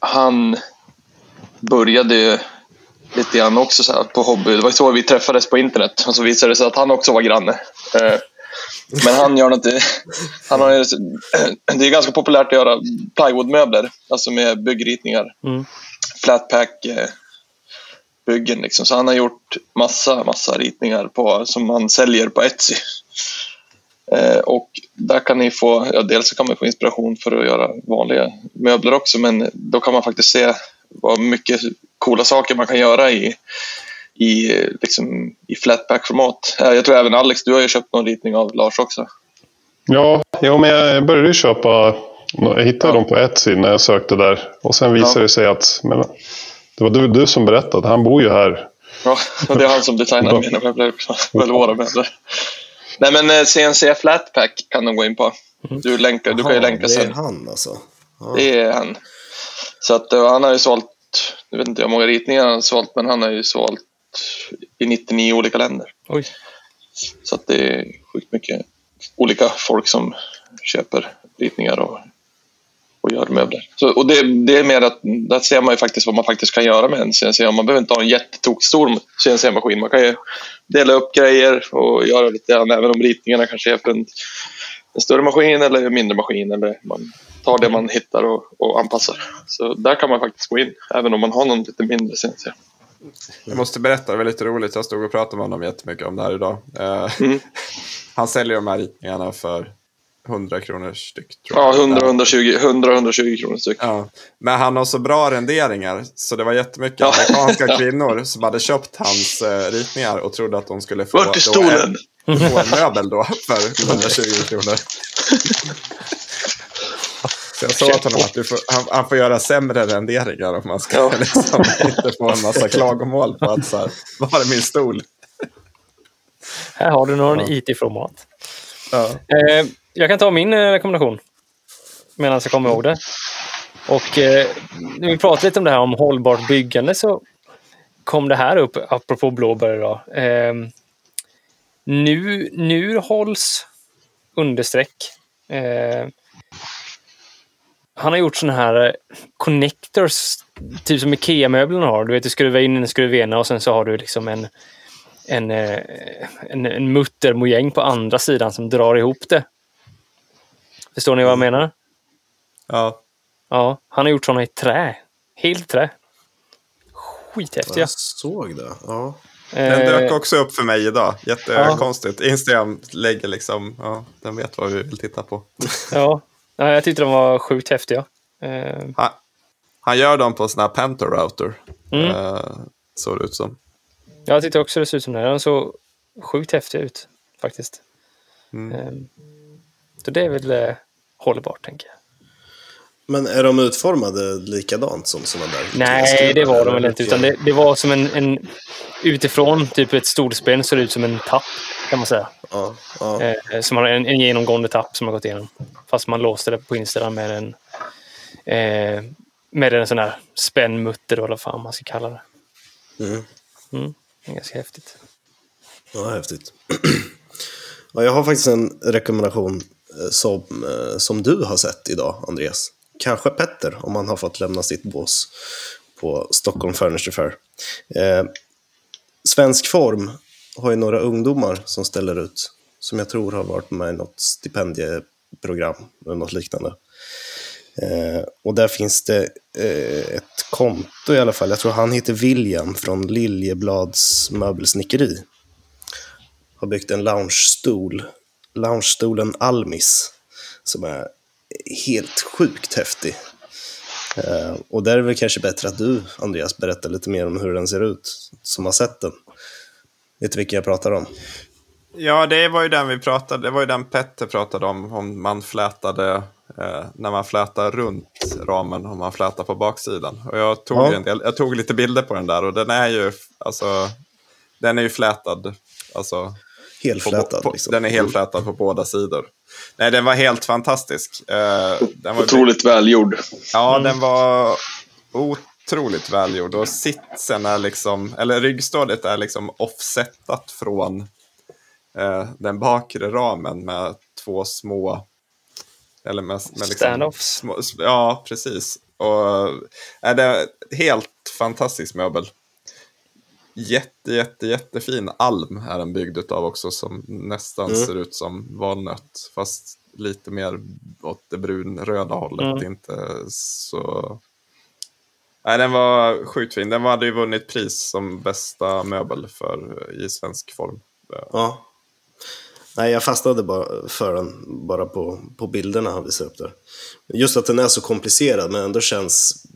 Han började ju lite grann också så här på hobby. Det var så vi träffades på internet och så visade det sig att han också var granne. Men han gör något, det är ganska populärt att göra plywoodmöbler, alltså med byggritningar. Flatpack byggen liksom. Så han har gjort massa ritningar på, som han säljer på Etsy. Och där kan ni få, ja, dels så kan man få inspiration för att göra vanliga möbler också, men då kan man faktiskt se vad mycket coola saker man kan göra i flatpack-format. Jag tror även Alex, du har ju köpt någon ritning av Lars också. Ja men jag började köpa, jag hittade dem på Etsy när jag sökte där, och sen visade det sig att det var du som berättade, han bor ju här. Ja, det är han som designar mina möbler också, eller våra möbler. Nej, men CNC Flatpack kan de gå in på. Du kan ju länka sen. Det är han alltså. Ja. Det är han. Så att han har ju sålt, jag vet inte hur många ritningar han har sålt, men han har ju sålt i 99 olika länder. Oj. Så att det är sjukt mycket olika folk som köper ritningar och gör möbler. Så, och det är mer att där ser man ju faktiskt vad man faktiskt kan göra med en CNC. Man behöver inte ha en jättetokstor CNC-maskin. Man kan ju dela upp grejer och göra lite grann, även om ritningarna kanske är för en större maskin eller en mindre maskin. Eller man tar det man hittar och anpassar. Så där kan man faktiskt gå in, även om man har någon lite mindre CNC. Jag måste berätta, det var lite roligt. Jag stod och pratade med honom jättemycket om det här idag. Han säljer de här ritningarna för 100 kronor styck, tror jag. Ja, 100-120 kronor styck. Ja. Men han har så bra renderingar, så det var jättemycket amerikanska kvinnor som hade köpt hans ritningar och trodde att de skulle få en möbel då för 120 kronor. Så jag sa till honom att han får göra sämre renderingar om man ska liksom inte få en massa klagomål på att så här, var är min stol? Här har du någon IT-format. Ja. Jag kan ta min rekommendation medan jag kommer ihåg det. Och när vi pratade lite om det här om hållbart byggande, så kom det här upp apropå blåbär idag. Nu hålls understreck. Han har gjort såna här connectors, typ som Ikea-möblerna har. Du vet, du skruvar in en skruvena och sen så har du liksom en muttermojäng på andra sidan som drar ihop det. Förstår ni vad jag menar? Ja. Ja, han har gjort sådana i trä. Helt trä. Skithäftiga. Jag såg det, ja. Den dök också upp för mig idag. Jättekonstigt. Instagram lägger liksom, den vet vad vi vill titta på. Ja, jag tyckte de var sjukt häftiga. Han gör dem på sån här Panther Router. Såg det ut som. Ja, jag tyckte också det ser ut som det här. Den såg sjukt häftig ut, faktiskt. Så det är väl hållbart, tänker jag. Men är de utformade likadant som sådana där? Nej, det var de väl inte. Utan det var som en utifrån, typ ett stolsben ser ut som en tapp, kan man säga. Ja. Som har en genomgående tapp som har gått igenom. Fast man låste det på insidan med en sån här spännmutter, eller vad fan man ska kalla det. Det är ganska häftigt. Ja, häftigt. Ja, jag har faktiskt en rekommendation som du har sett idag, Andreas. Kanske Petter, om han har fått lämna sitt bås på Stockholm Furniture Fair. Svensk Form har ju några ungdomar som ställer ut, som jag tror har varit med i något stipendieprogram eller något liknande. Och där finns det ett konto i alla fall. Jag tror han heter William från Liljeblads möbelsnickeri. Har byggt en loungestol. Loungestolen Almis, som är helt sjukt häftig. Och där är det kanske bättre att du, Andreas, berättar lite mer om hur den ser ut, som har sett den. Vet du vilken jag pratar om? Ja, det var ju den vi pratade. Det var ju den Petter pratade om man flätade, när man flätar runt ramen, om man flätar på baksidan. Och jag tog en del. Jag tog lite bilder på den där, och den är ju flätad. Alltså helflätad liksom. Den är helflätad på båda sidor. Nej, den var helt fantastisk. Den var otroligt välgjord. Ja, den var otroligt välgjord, och sitsen är liksom, eller ryggstödet är liksom offsetat från den bakre ramen med två små, eller med standoffs. Liksom, ja, precis. Och är det helt fantastisk möbel. jättefin alm är den byggd utav också, som nästan ser ut som valnöt, fast lite mer åt det brunröda hållet, inte så... Nej, den var sjukt fin. Den hade ju vunnit pris som bästa möbel för i Svensk Form. Ja. Nej, jag fastnade bara för den bara på bilderna han visade upp där. Just att den är så komplicerad men ändå känns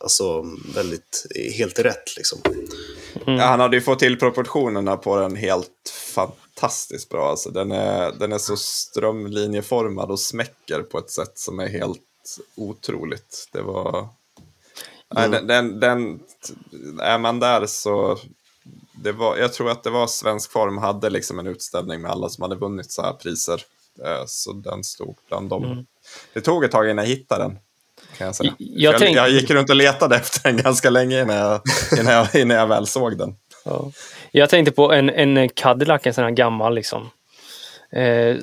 alltså väldigt helt rätt liksom. Mm. Ja, han hade ju fått till proportionerna på den helt fantastiskt bra alltså. Den är så strömlinjeformad och smäcker på ett sätt som är helt otroligt. Det var... Mm. Nej, den är man där så det var, jag tror att det var Svensk Form hade liksom en utställning med alla som hade vunnit så här priser, så den stod bland dem. Det tog ett tag innan jag hittade den, kan jag säga. Jag gick runt och letade efter den ganska länge innan jag väl såg den. Ja. Jag tänkte på en Cadillac, en sån här gammal liksom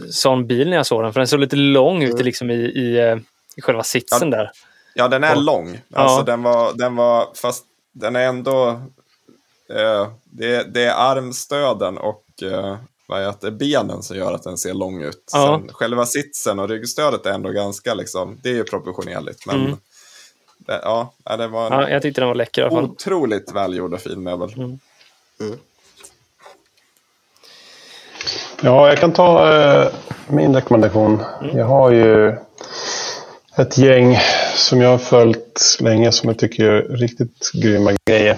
sån bil när jag såg den, för den såg lite lång ut liksom i själva sitsen där. Ja, den är lång. Alltså den var fast den är ändå det är armstöden och benen som gör att den ser lång ut. Ja. Sen, själva sitsen och ryggstödet är ändå ganska liksom, det är ju proportionerligt, men det var en, jag tyckte den var läcker i alla fall. Otroligt välgjord och fin möbel. Ja, jag kan ta min rekommendation. Jag har ju ett gäng som jag har följt länge som jag tycker är riktigt grymma grejer.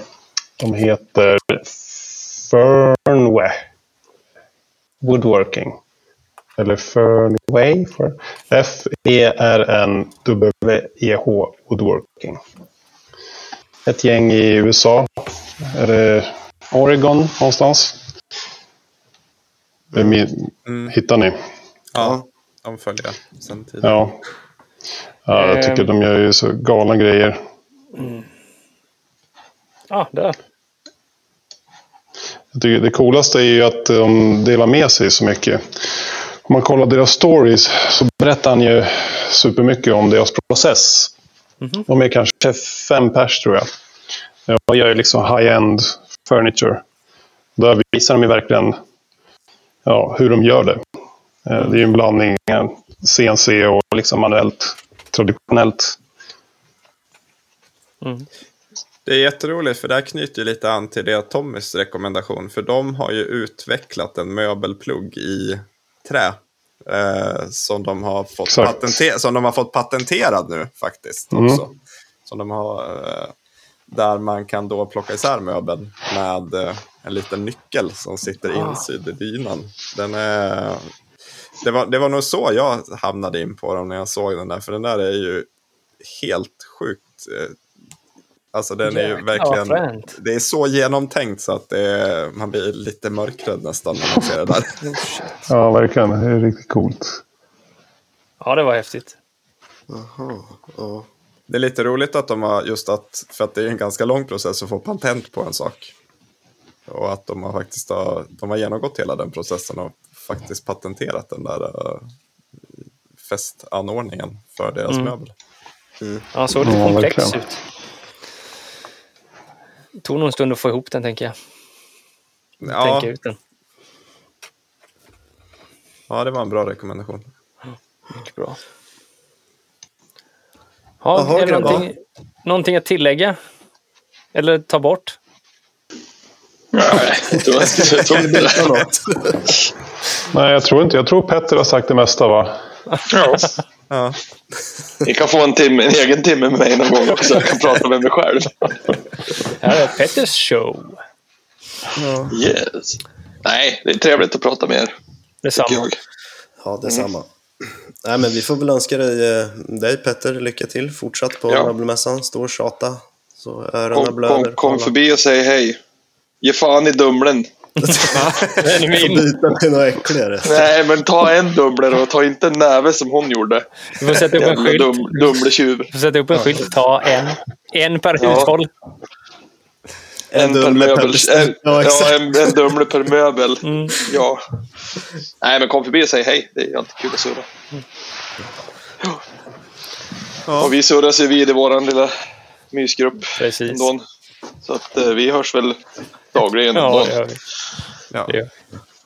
De heter Fernway Woodworking. Eller Fernway. F-E-R-N-W-E-H Woodworking. Ett gäng i USA. Är det Oregon någonstans? Hittar ni? Ja, de följer sen tidigare. Ja. Ja, jag tycker de gör ju så galna grejer. Ja, där. Jag tycker det coolaste är ju att de delar med sig så mycket. Om man kollar deras stories så berättar han ju supermycket om deras process. De är kanske 5 pers tror jag. Jag gör ju liksom high-end furniture. Där visar de ju verkligen hur de gör det. Det är ju en blandning CNC och liksom manuellt, traditionellt. Det är jätteroligt, för det här knyter ju lite an till det Tommys rekommendation. För de har ju utvecklat en möbelplugg i trä som de har fått patenterad nu faktiskt också. Som de har, där man kan då plocka isär möbeln med en liten nyckel som sitter insydd i dynan. Den är... Det var nog så jag hamnade in på dem när jag såg den där. För den där är ju helt sjukt. Alltså den är ju verkligen... Det är så genomtänkt så att man blir lite mörkrädd nästan när man ser det där. Ja, verkligen. Det är riktigt coolt. Ja, det var häftigt. Aha. Det är lite roligt att de har för att det är en ganska lång process att få patent på en sak. Och att de har faktiskt de har genomgått hela den processen och faktiskt patenterat den där festanordningen för deras möbel. Ja, såg lite komplex ut. Det tog någon stund att få ihop den, tänker jag. Tänka ut den. Ja, det var en bra rekommendation. Mycket bra. Ja, är det någonting att tillägga? Eller ta bort? Nej, jag tror inte. Jag tror Petter har sagt det mesta, va? Ja. Ni kan få en egen timme med mig någon gång också. Jag kan prata med mig själv. Det här är Petters show. Ja. Yes. Nej, det är trevligt att prata med er. Detsamma. Ja, detsamma. Nej, men vi får väl önska dig Petter lycka till. Fortsatt på möbelmässan. Stå och tjata. Så öronen blöder. Kom förbi och säg hej. Ge fan i dumlen. Den är min. Byta några äckligare. Nej, men ta en dumler och ta inte en näve som hon gjorde. Du får sätta upp en skylt. Du får sätta upp en skylt. Ta en per hushåll. En dumle per möbel. En dumle per möbel. Ja. Nej, men kom förbi och säg hej. Det är alltid kul att surra. Och vi surrar sig vid i vår lilla mysgrupp. Precis. Ändå. Så att vi hörs väl dagligen. Ja, ja. Ja.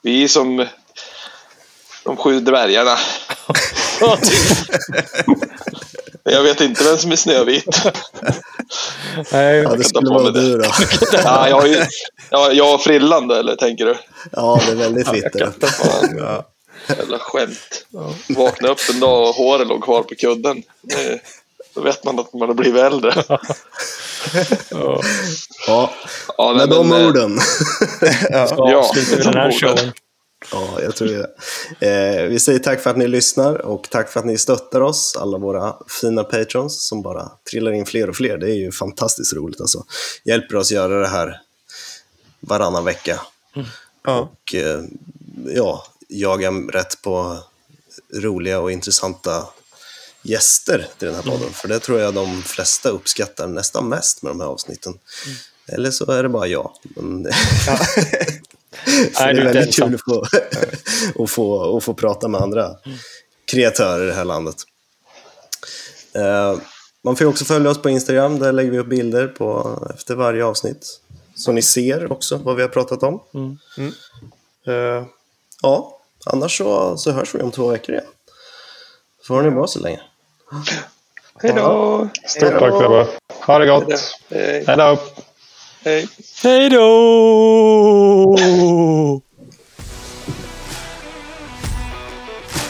Vi är som de 7 dvärgarna. Jag vet inte vem som är Snövit. Nej, ja, det skulle vara du då. Ja, jag har frillan då, eller tänker du? Ja, det är väldigt vitt. Ja, jävla skämt. Vakna upp en dag och håret låg kvar på kudden. Då vet man att man har blivit äldre. Ja, ja. Ja, med de orden. Ja, avslutar vi den här showen. Ja, jag tror det. Vi säger tack för att ni lyssnar och tack för att ni stöttar oss, alla våra fina patrons som bara trillar in fler och fler. Det är ju fantastiskt roligt alltså. Hjälper oss göra det här varannan vecka. Mm. Ja. Och ja, jaga rätt på roliga och intressanta gäster till den här podden. För det tror jag de flesta uppskattar nästan mest med de här avsnitten. Mm. Eller så är det bara jag. Men ja. Det är väldigt kul att få prata med andra kreatörer i det här landet. Man får också följa oss på Instagram. Där lägger vi upp bilder på, efter varje avsnitt. Så ni ser också vad vi har pratat om. Mm. Mm. Ja, annars så hörs vi om 2 veckor igen. Så har ni bra så länge. Hej då! Stort tack för det. Ha det gott! Hej då! Hej då!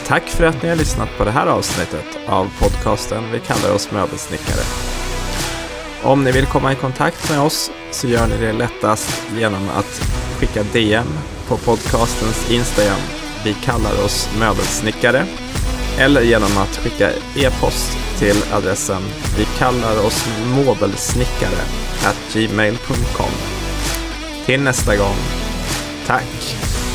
Tack för att ni har lyssnat på det här avsnittet av podcasten Vi kallar oss möbelsnickare. Om ni vill komma i kontakt med oss så gör ni det lättast genom att skicka DM på podcastens Instagram Vi kallar oss möbelsnickare, eller genom att skicka e-post till adressen vi kallar oss mobelsnickare@gmail.com. Till nästa gång. Tack!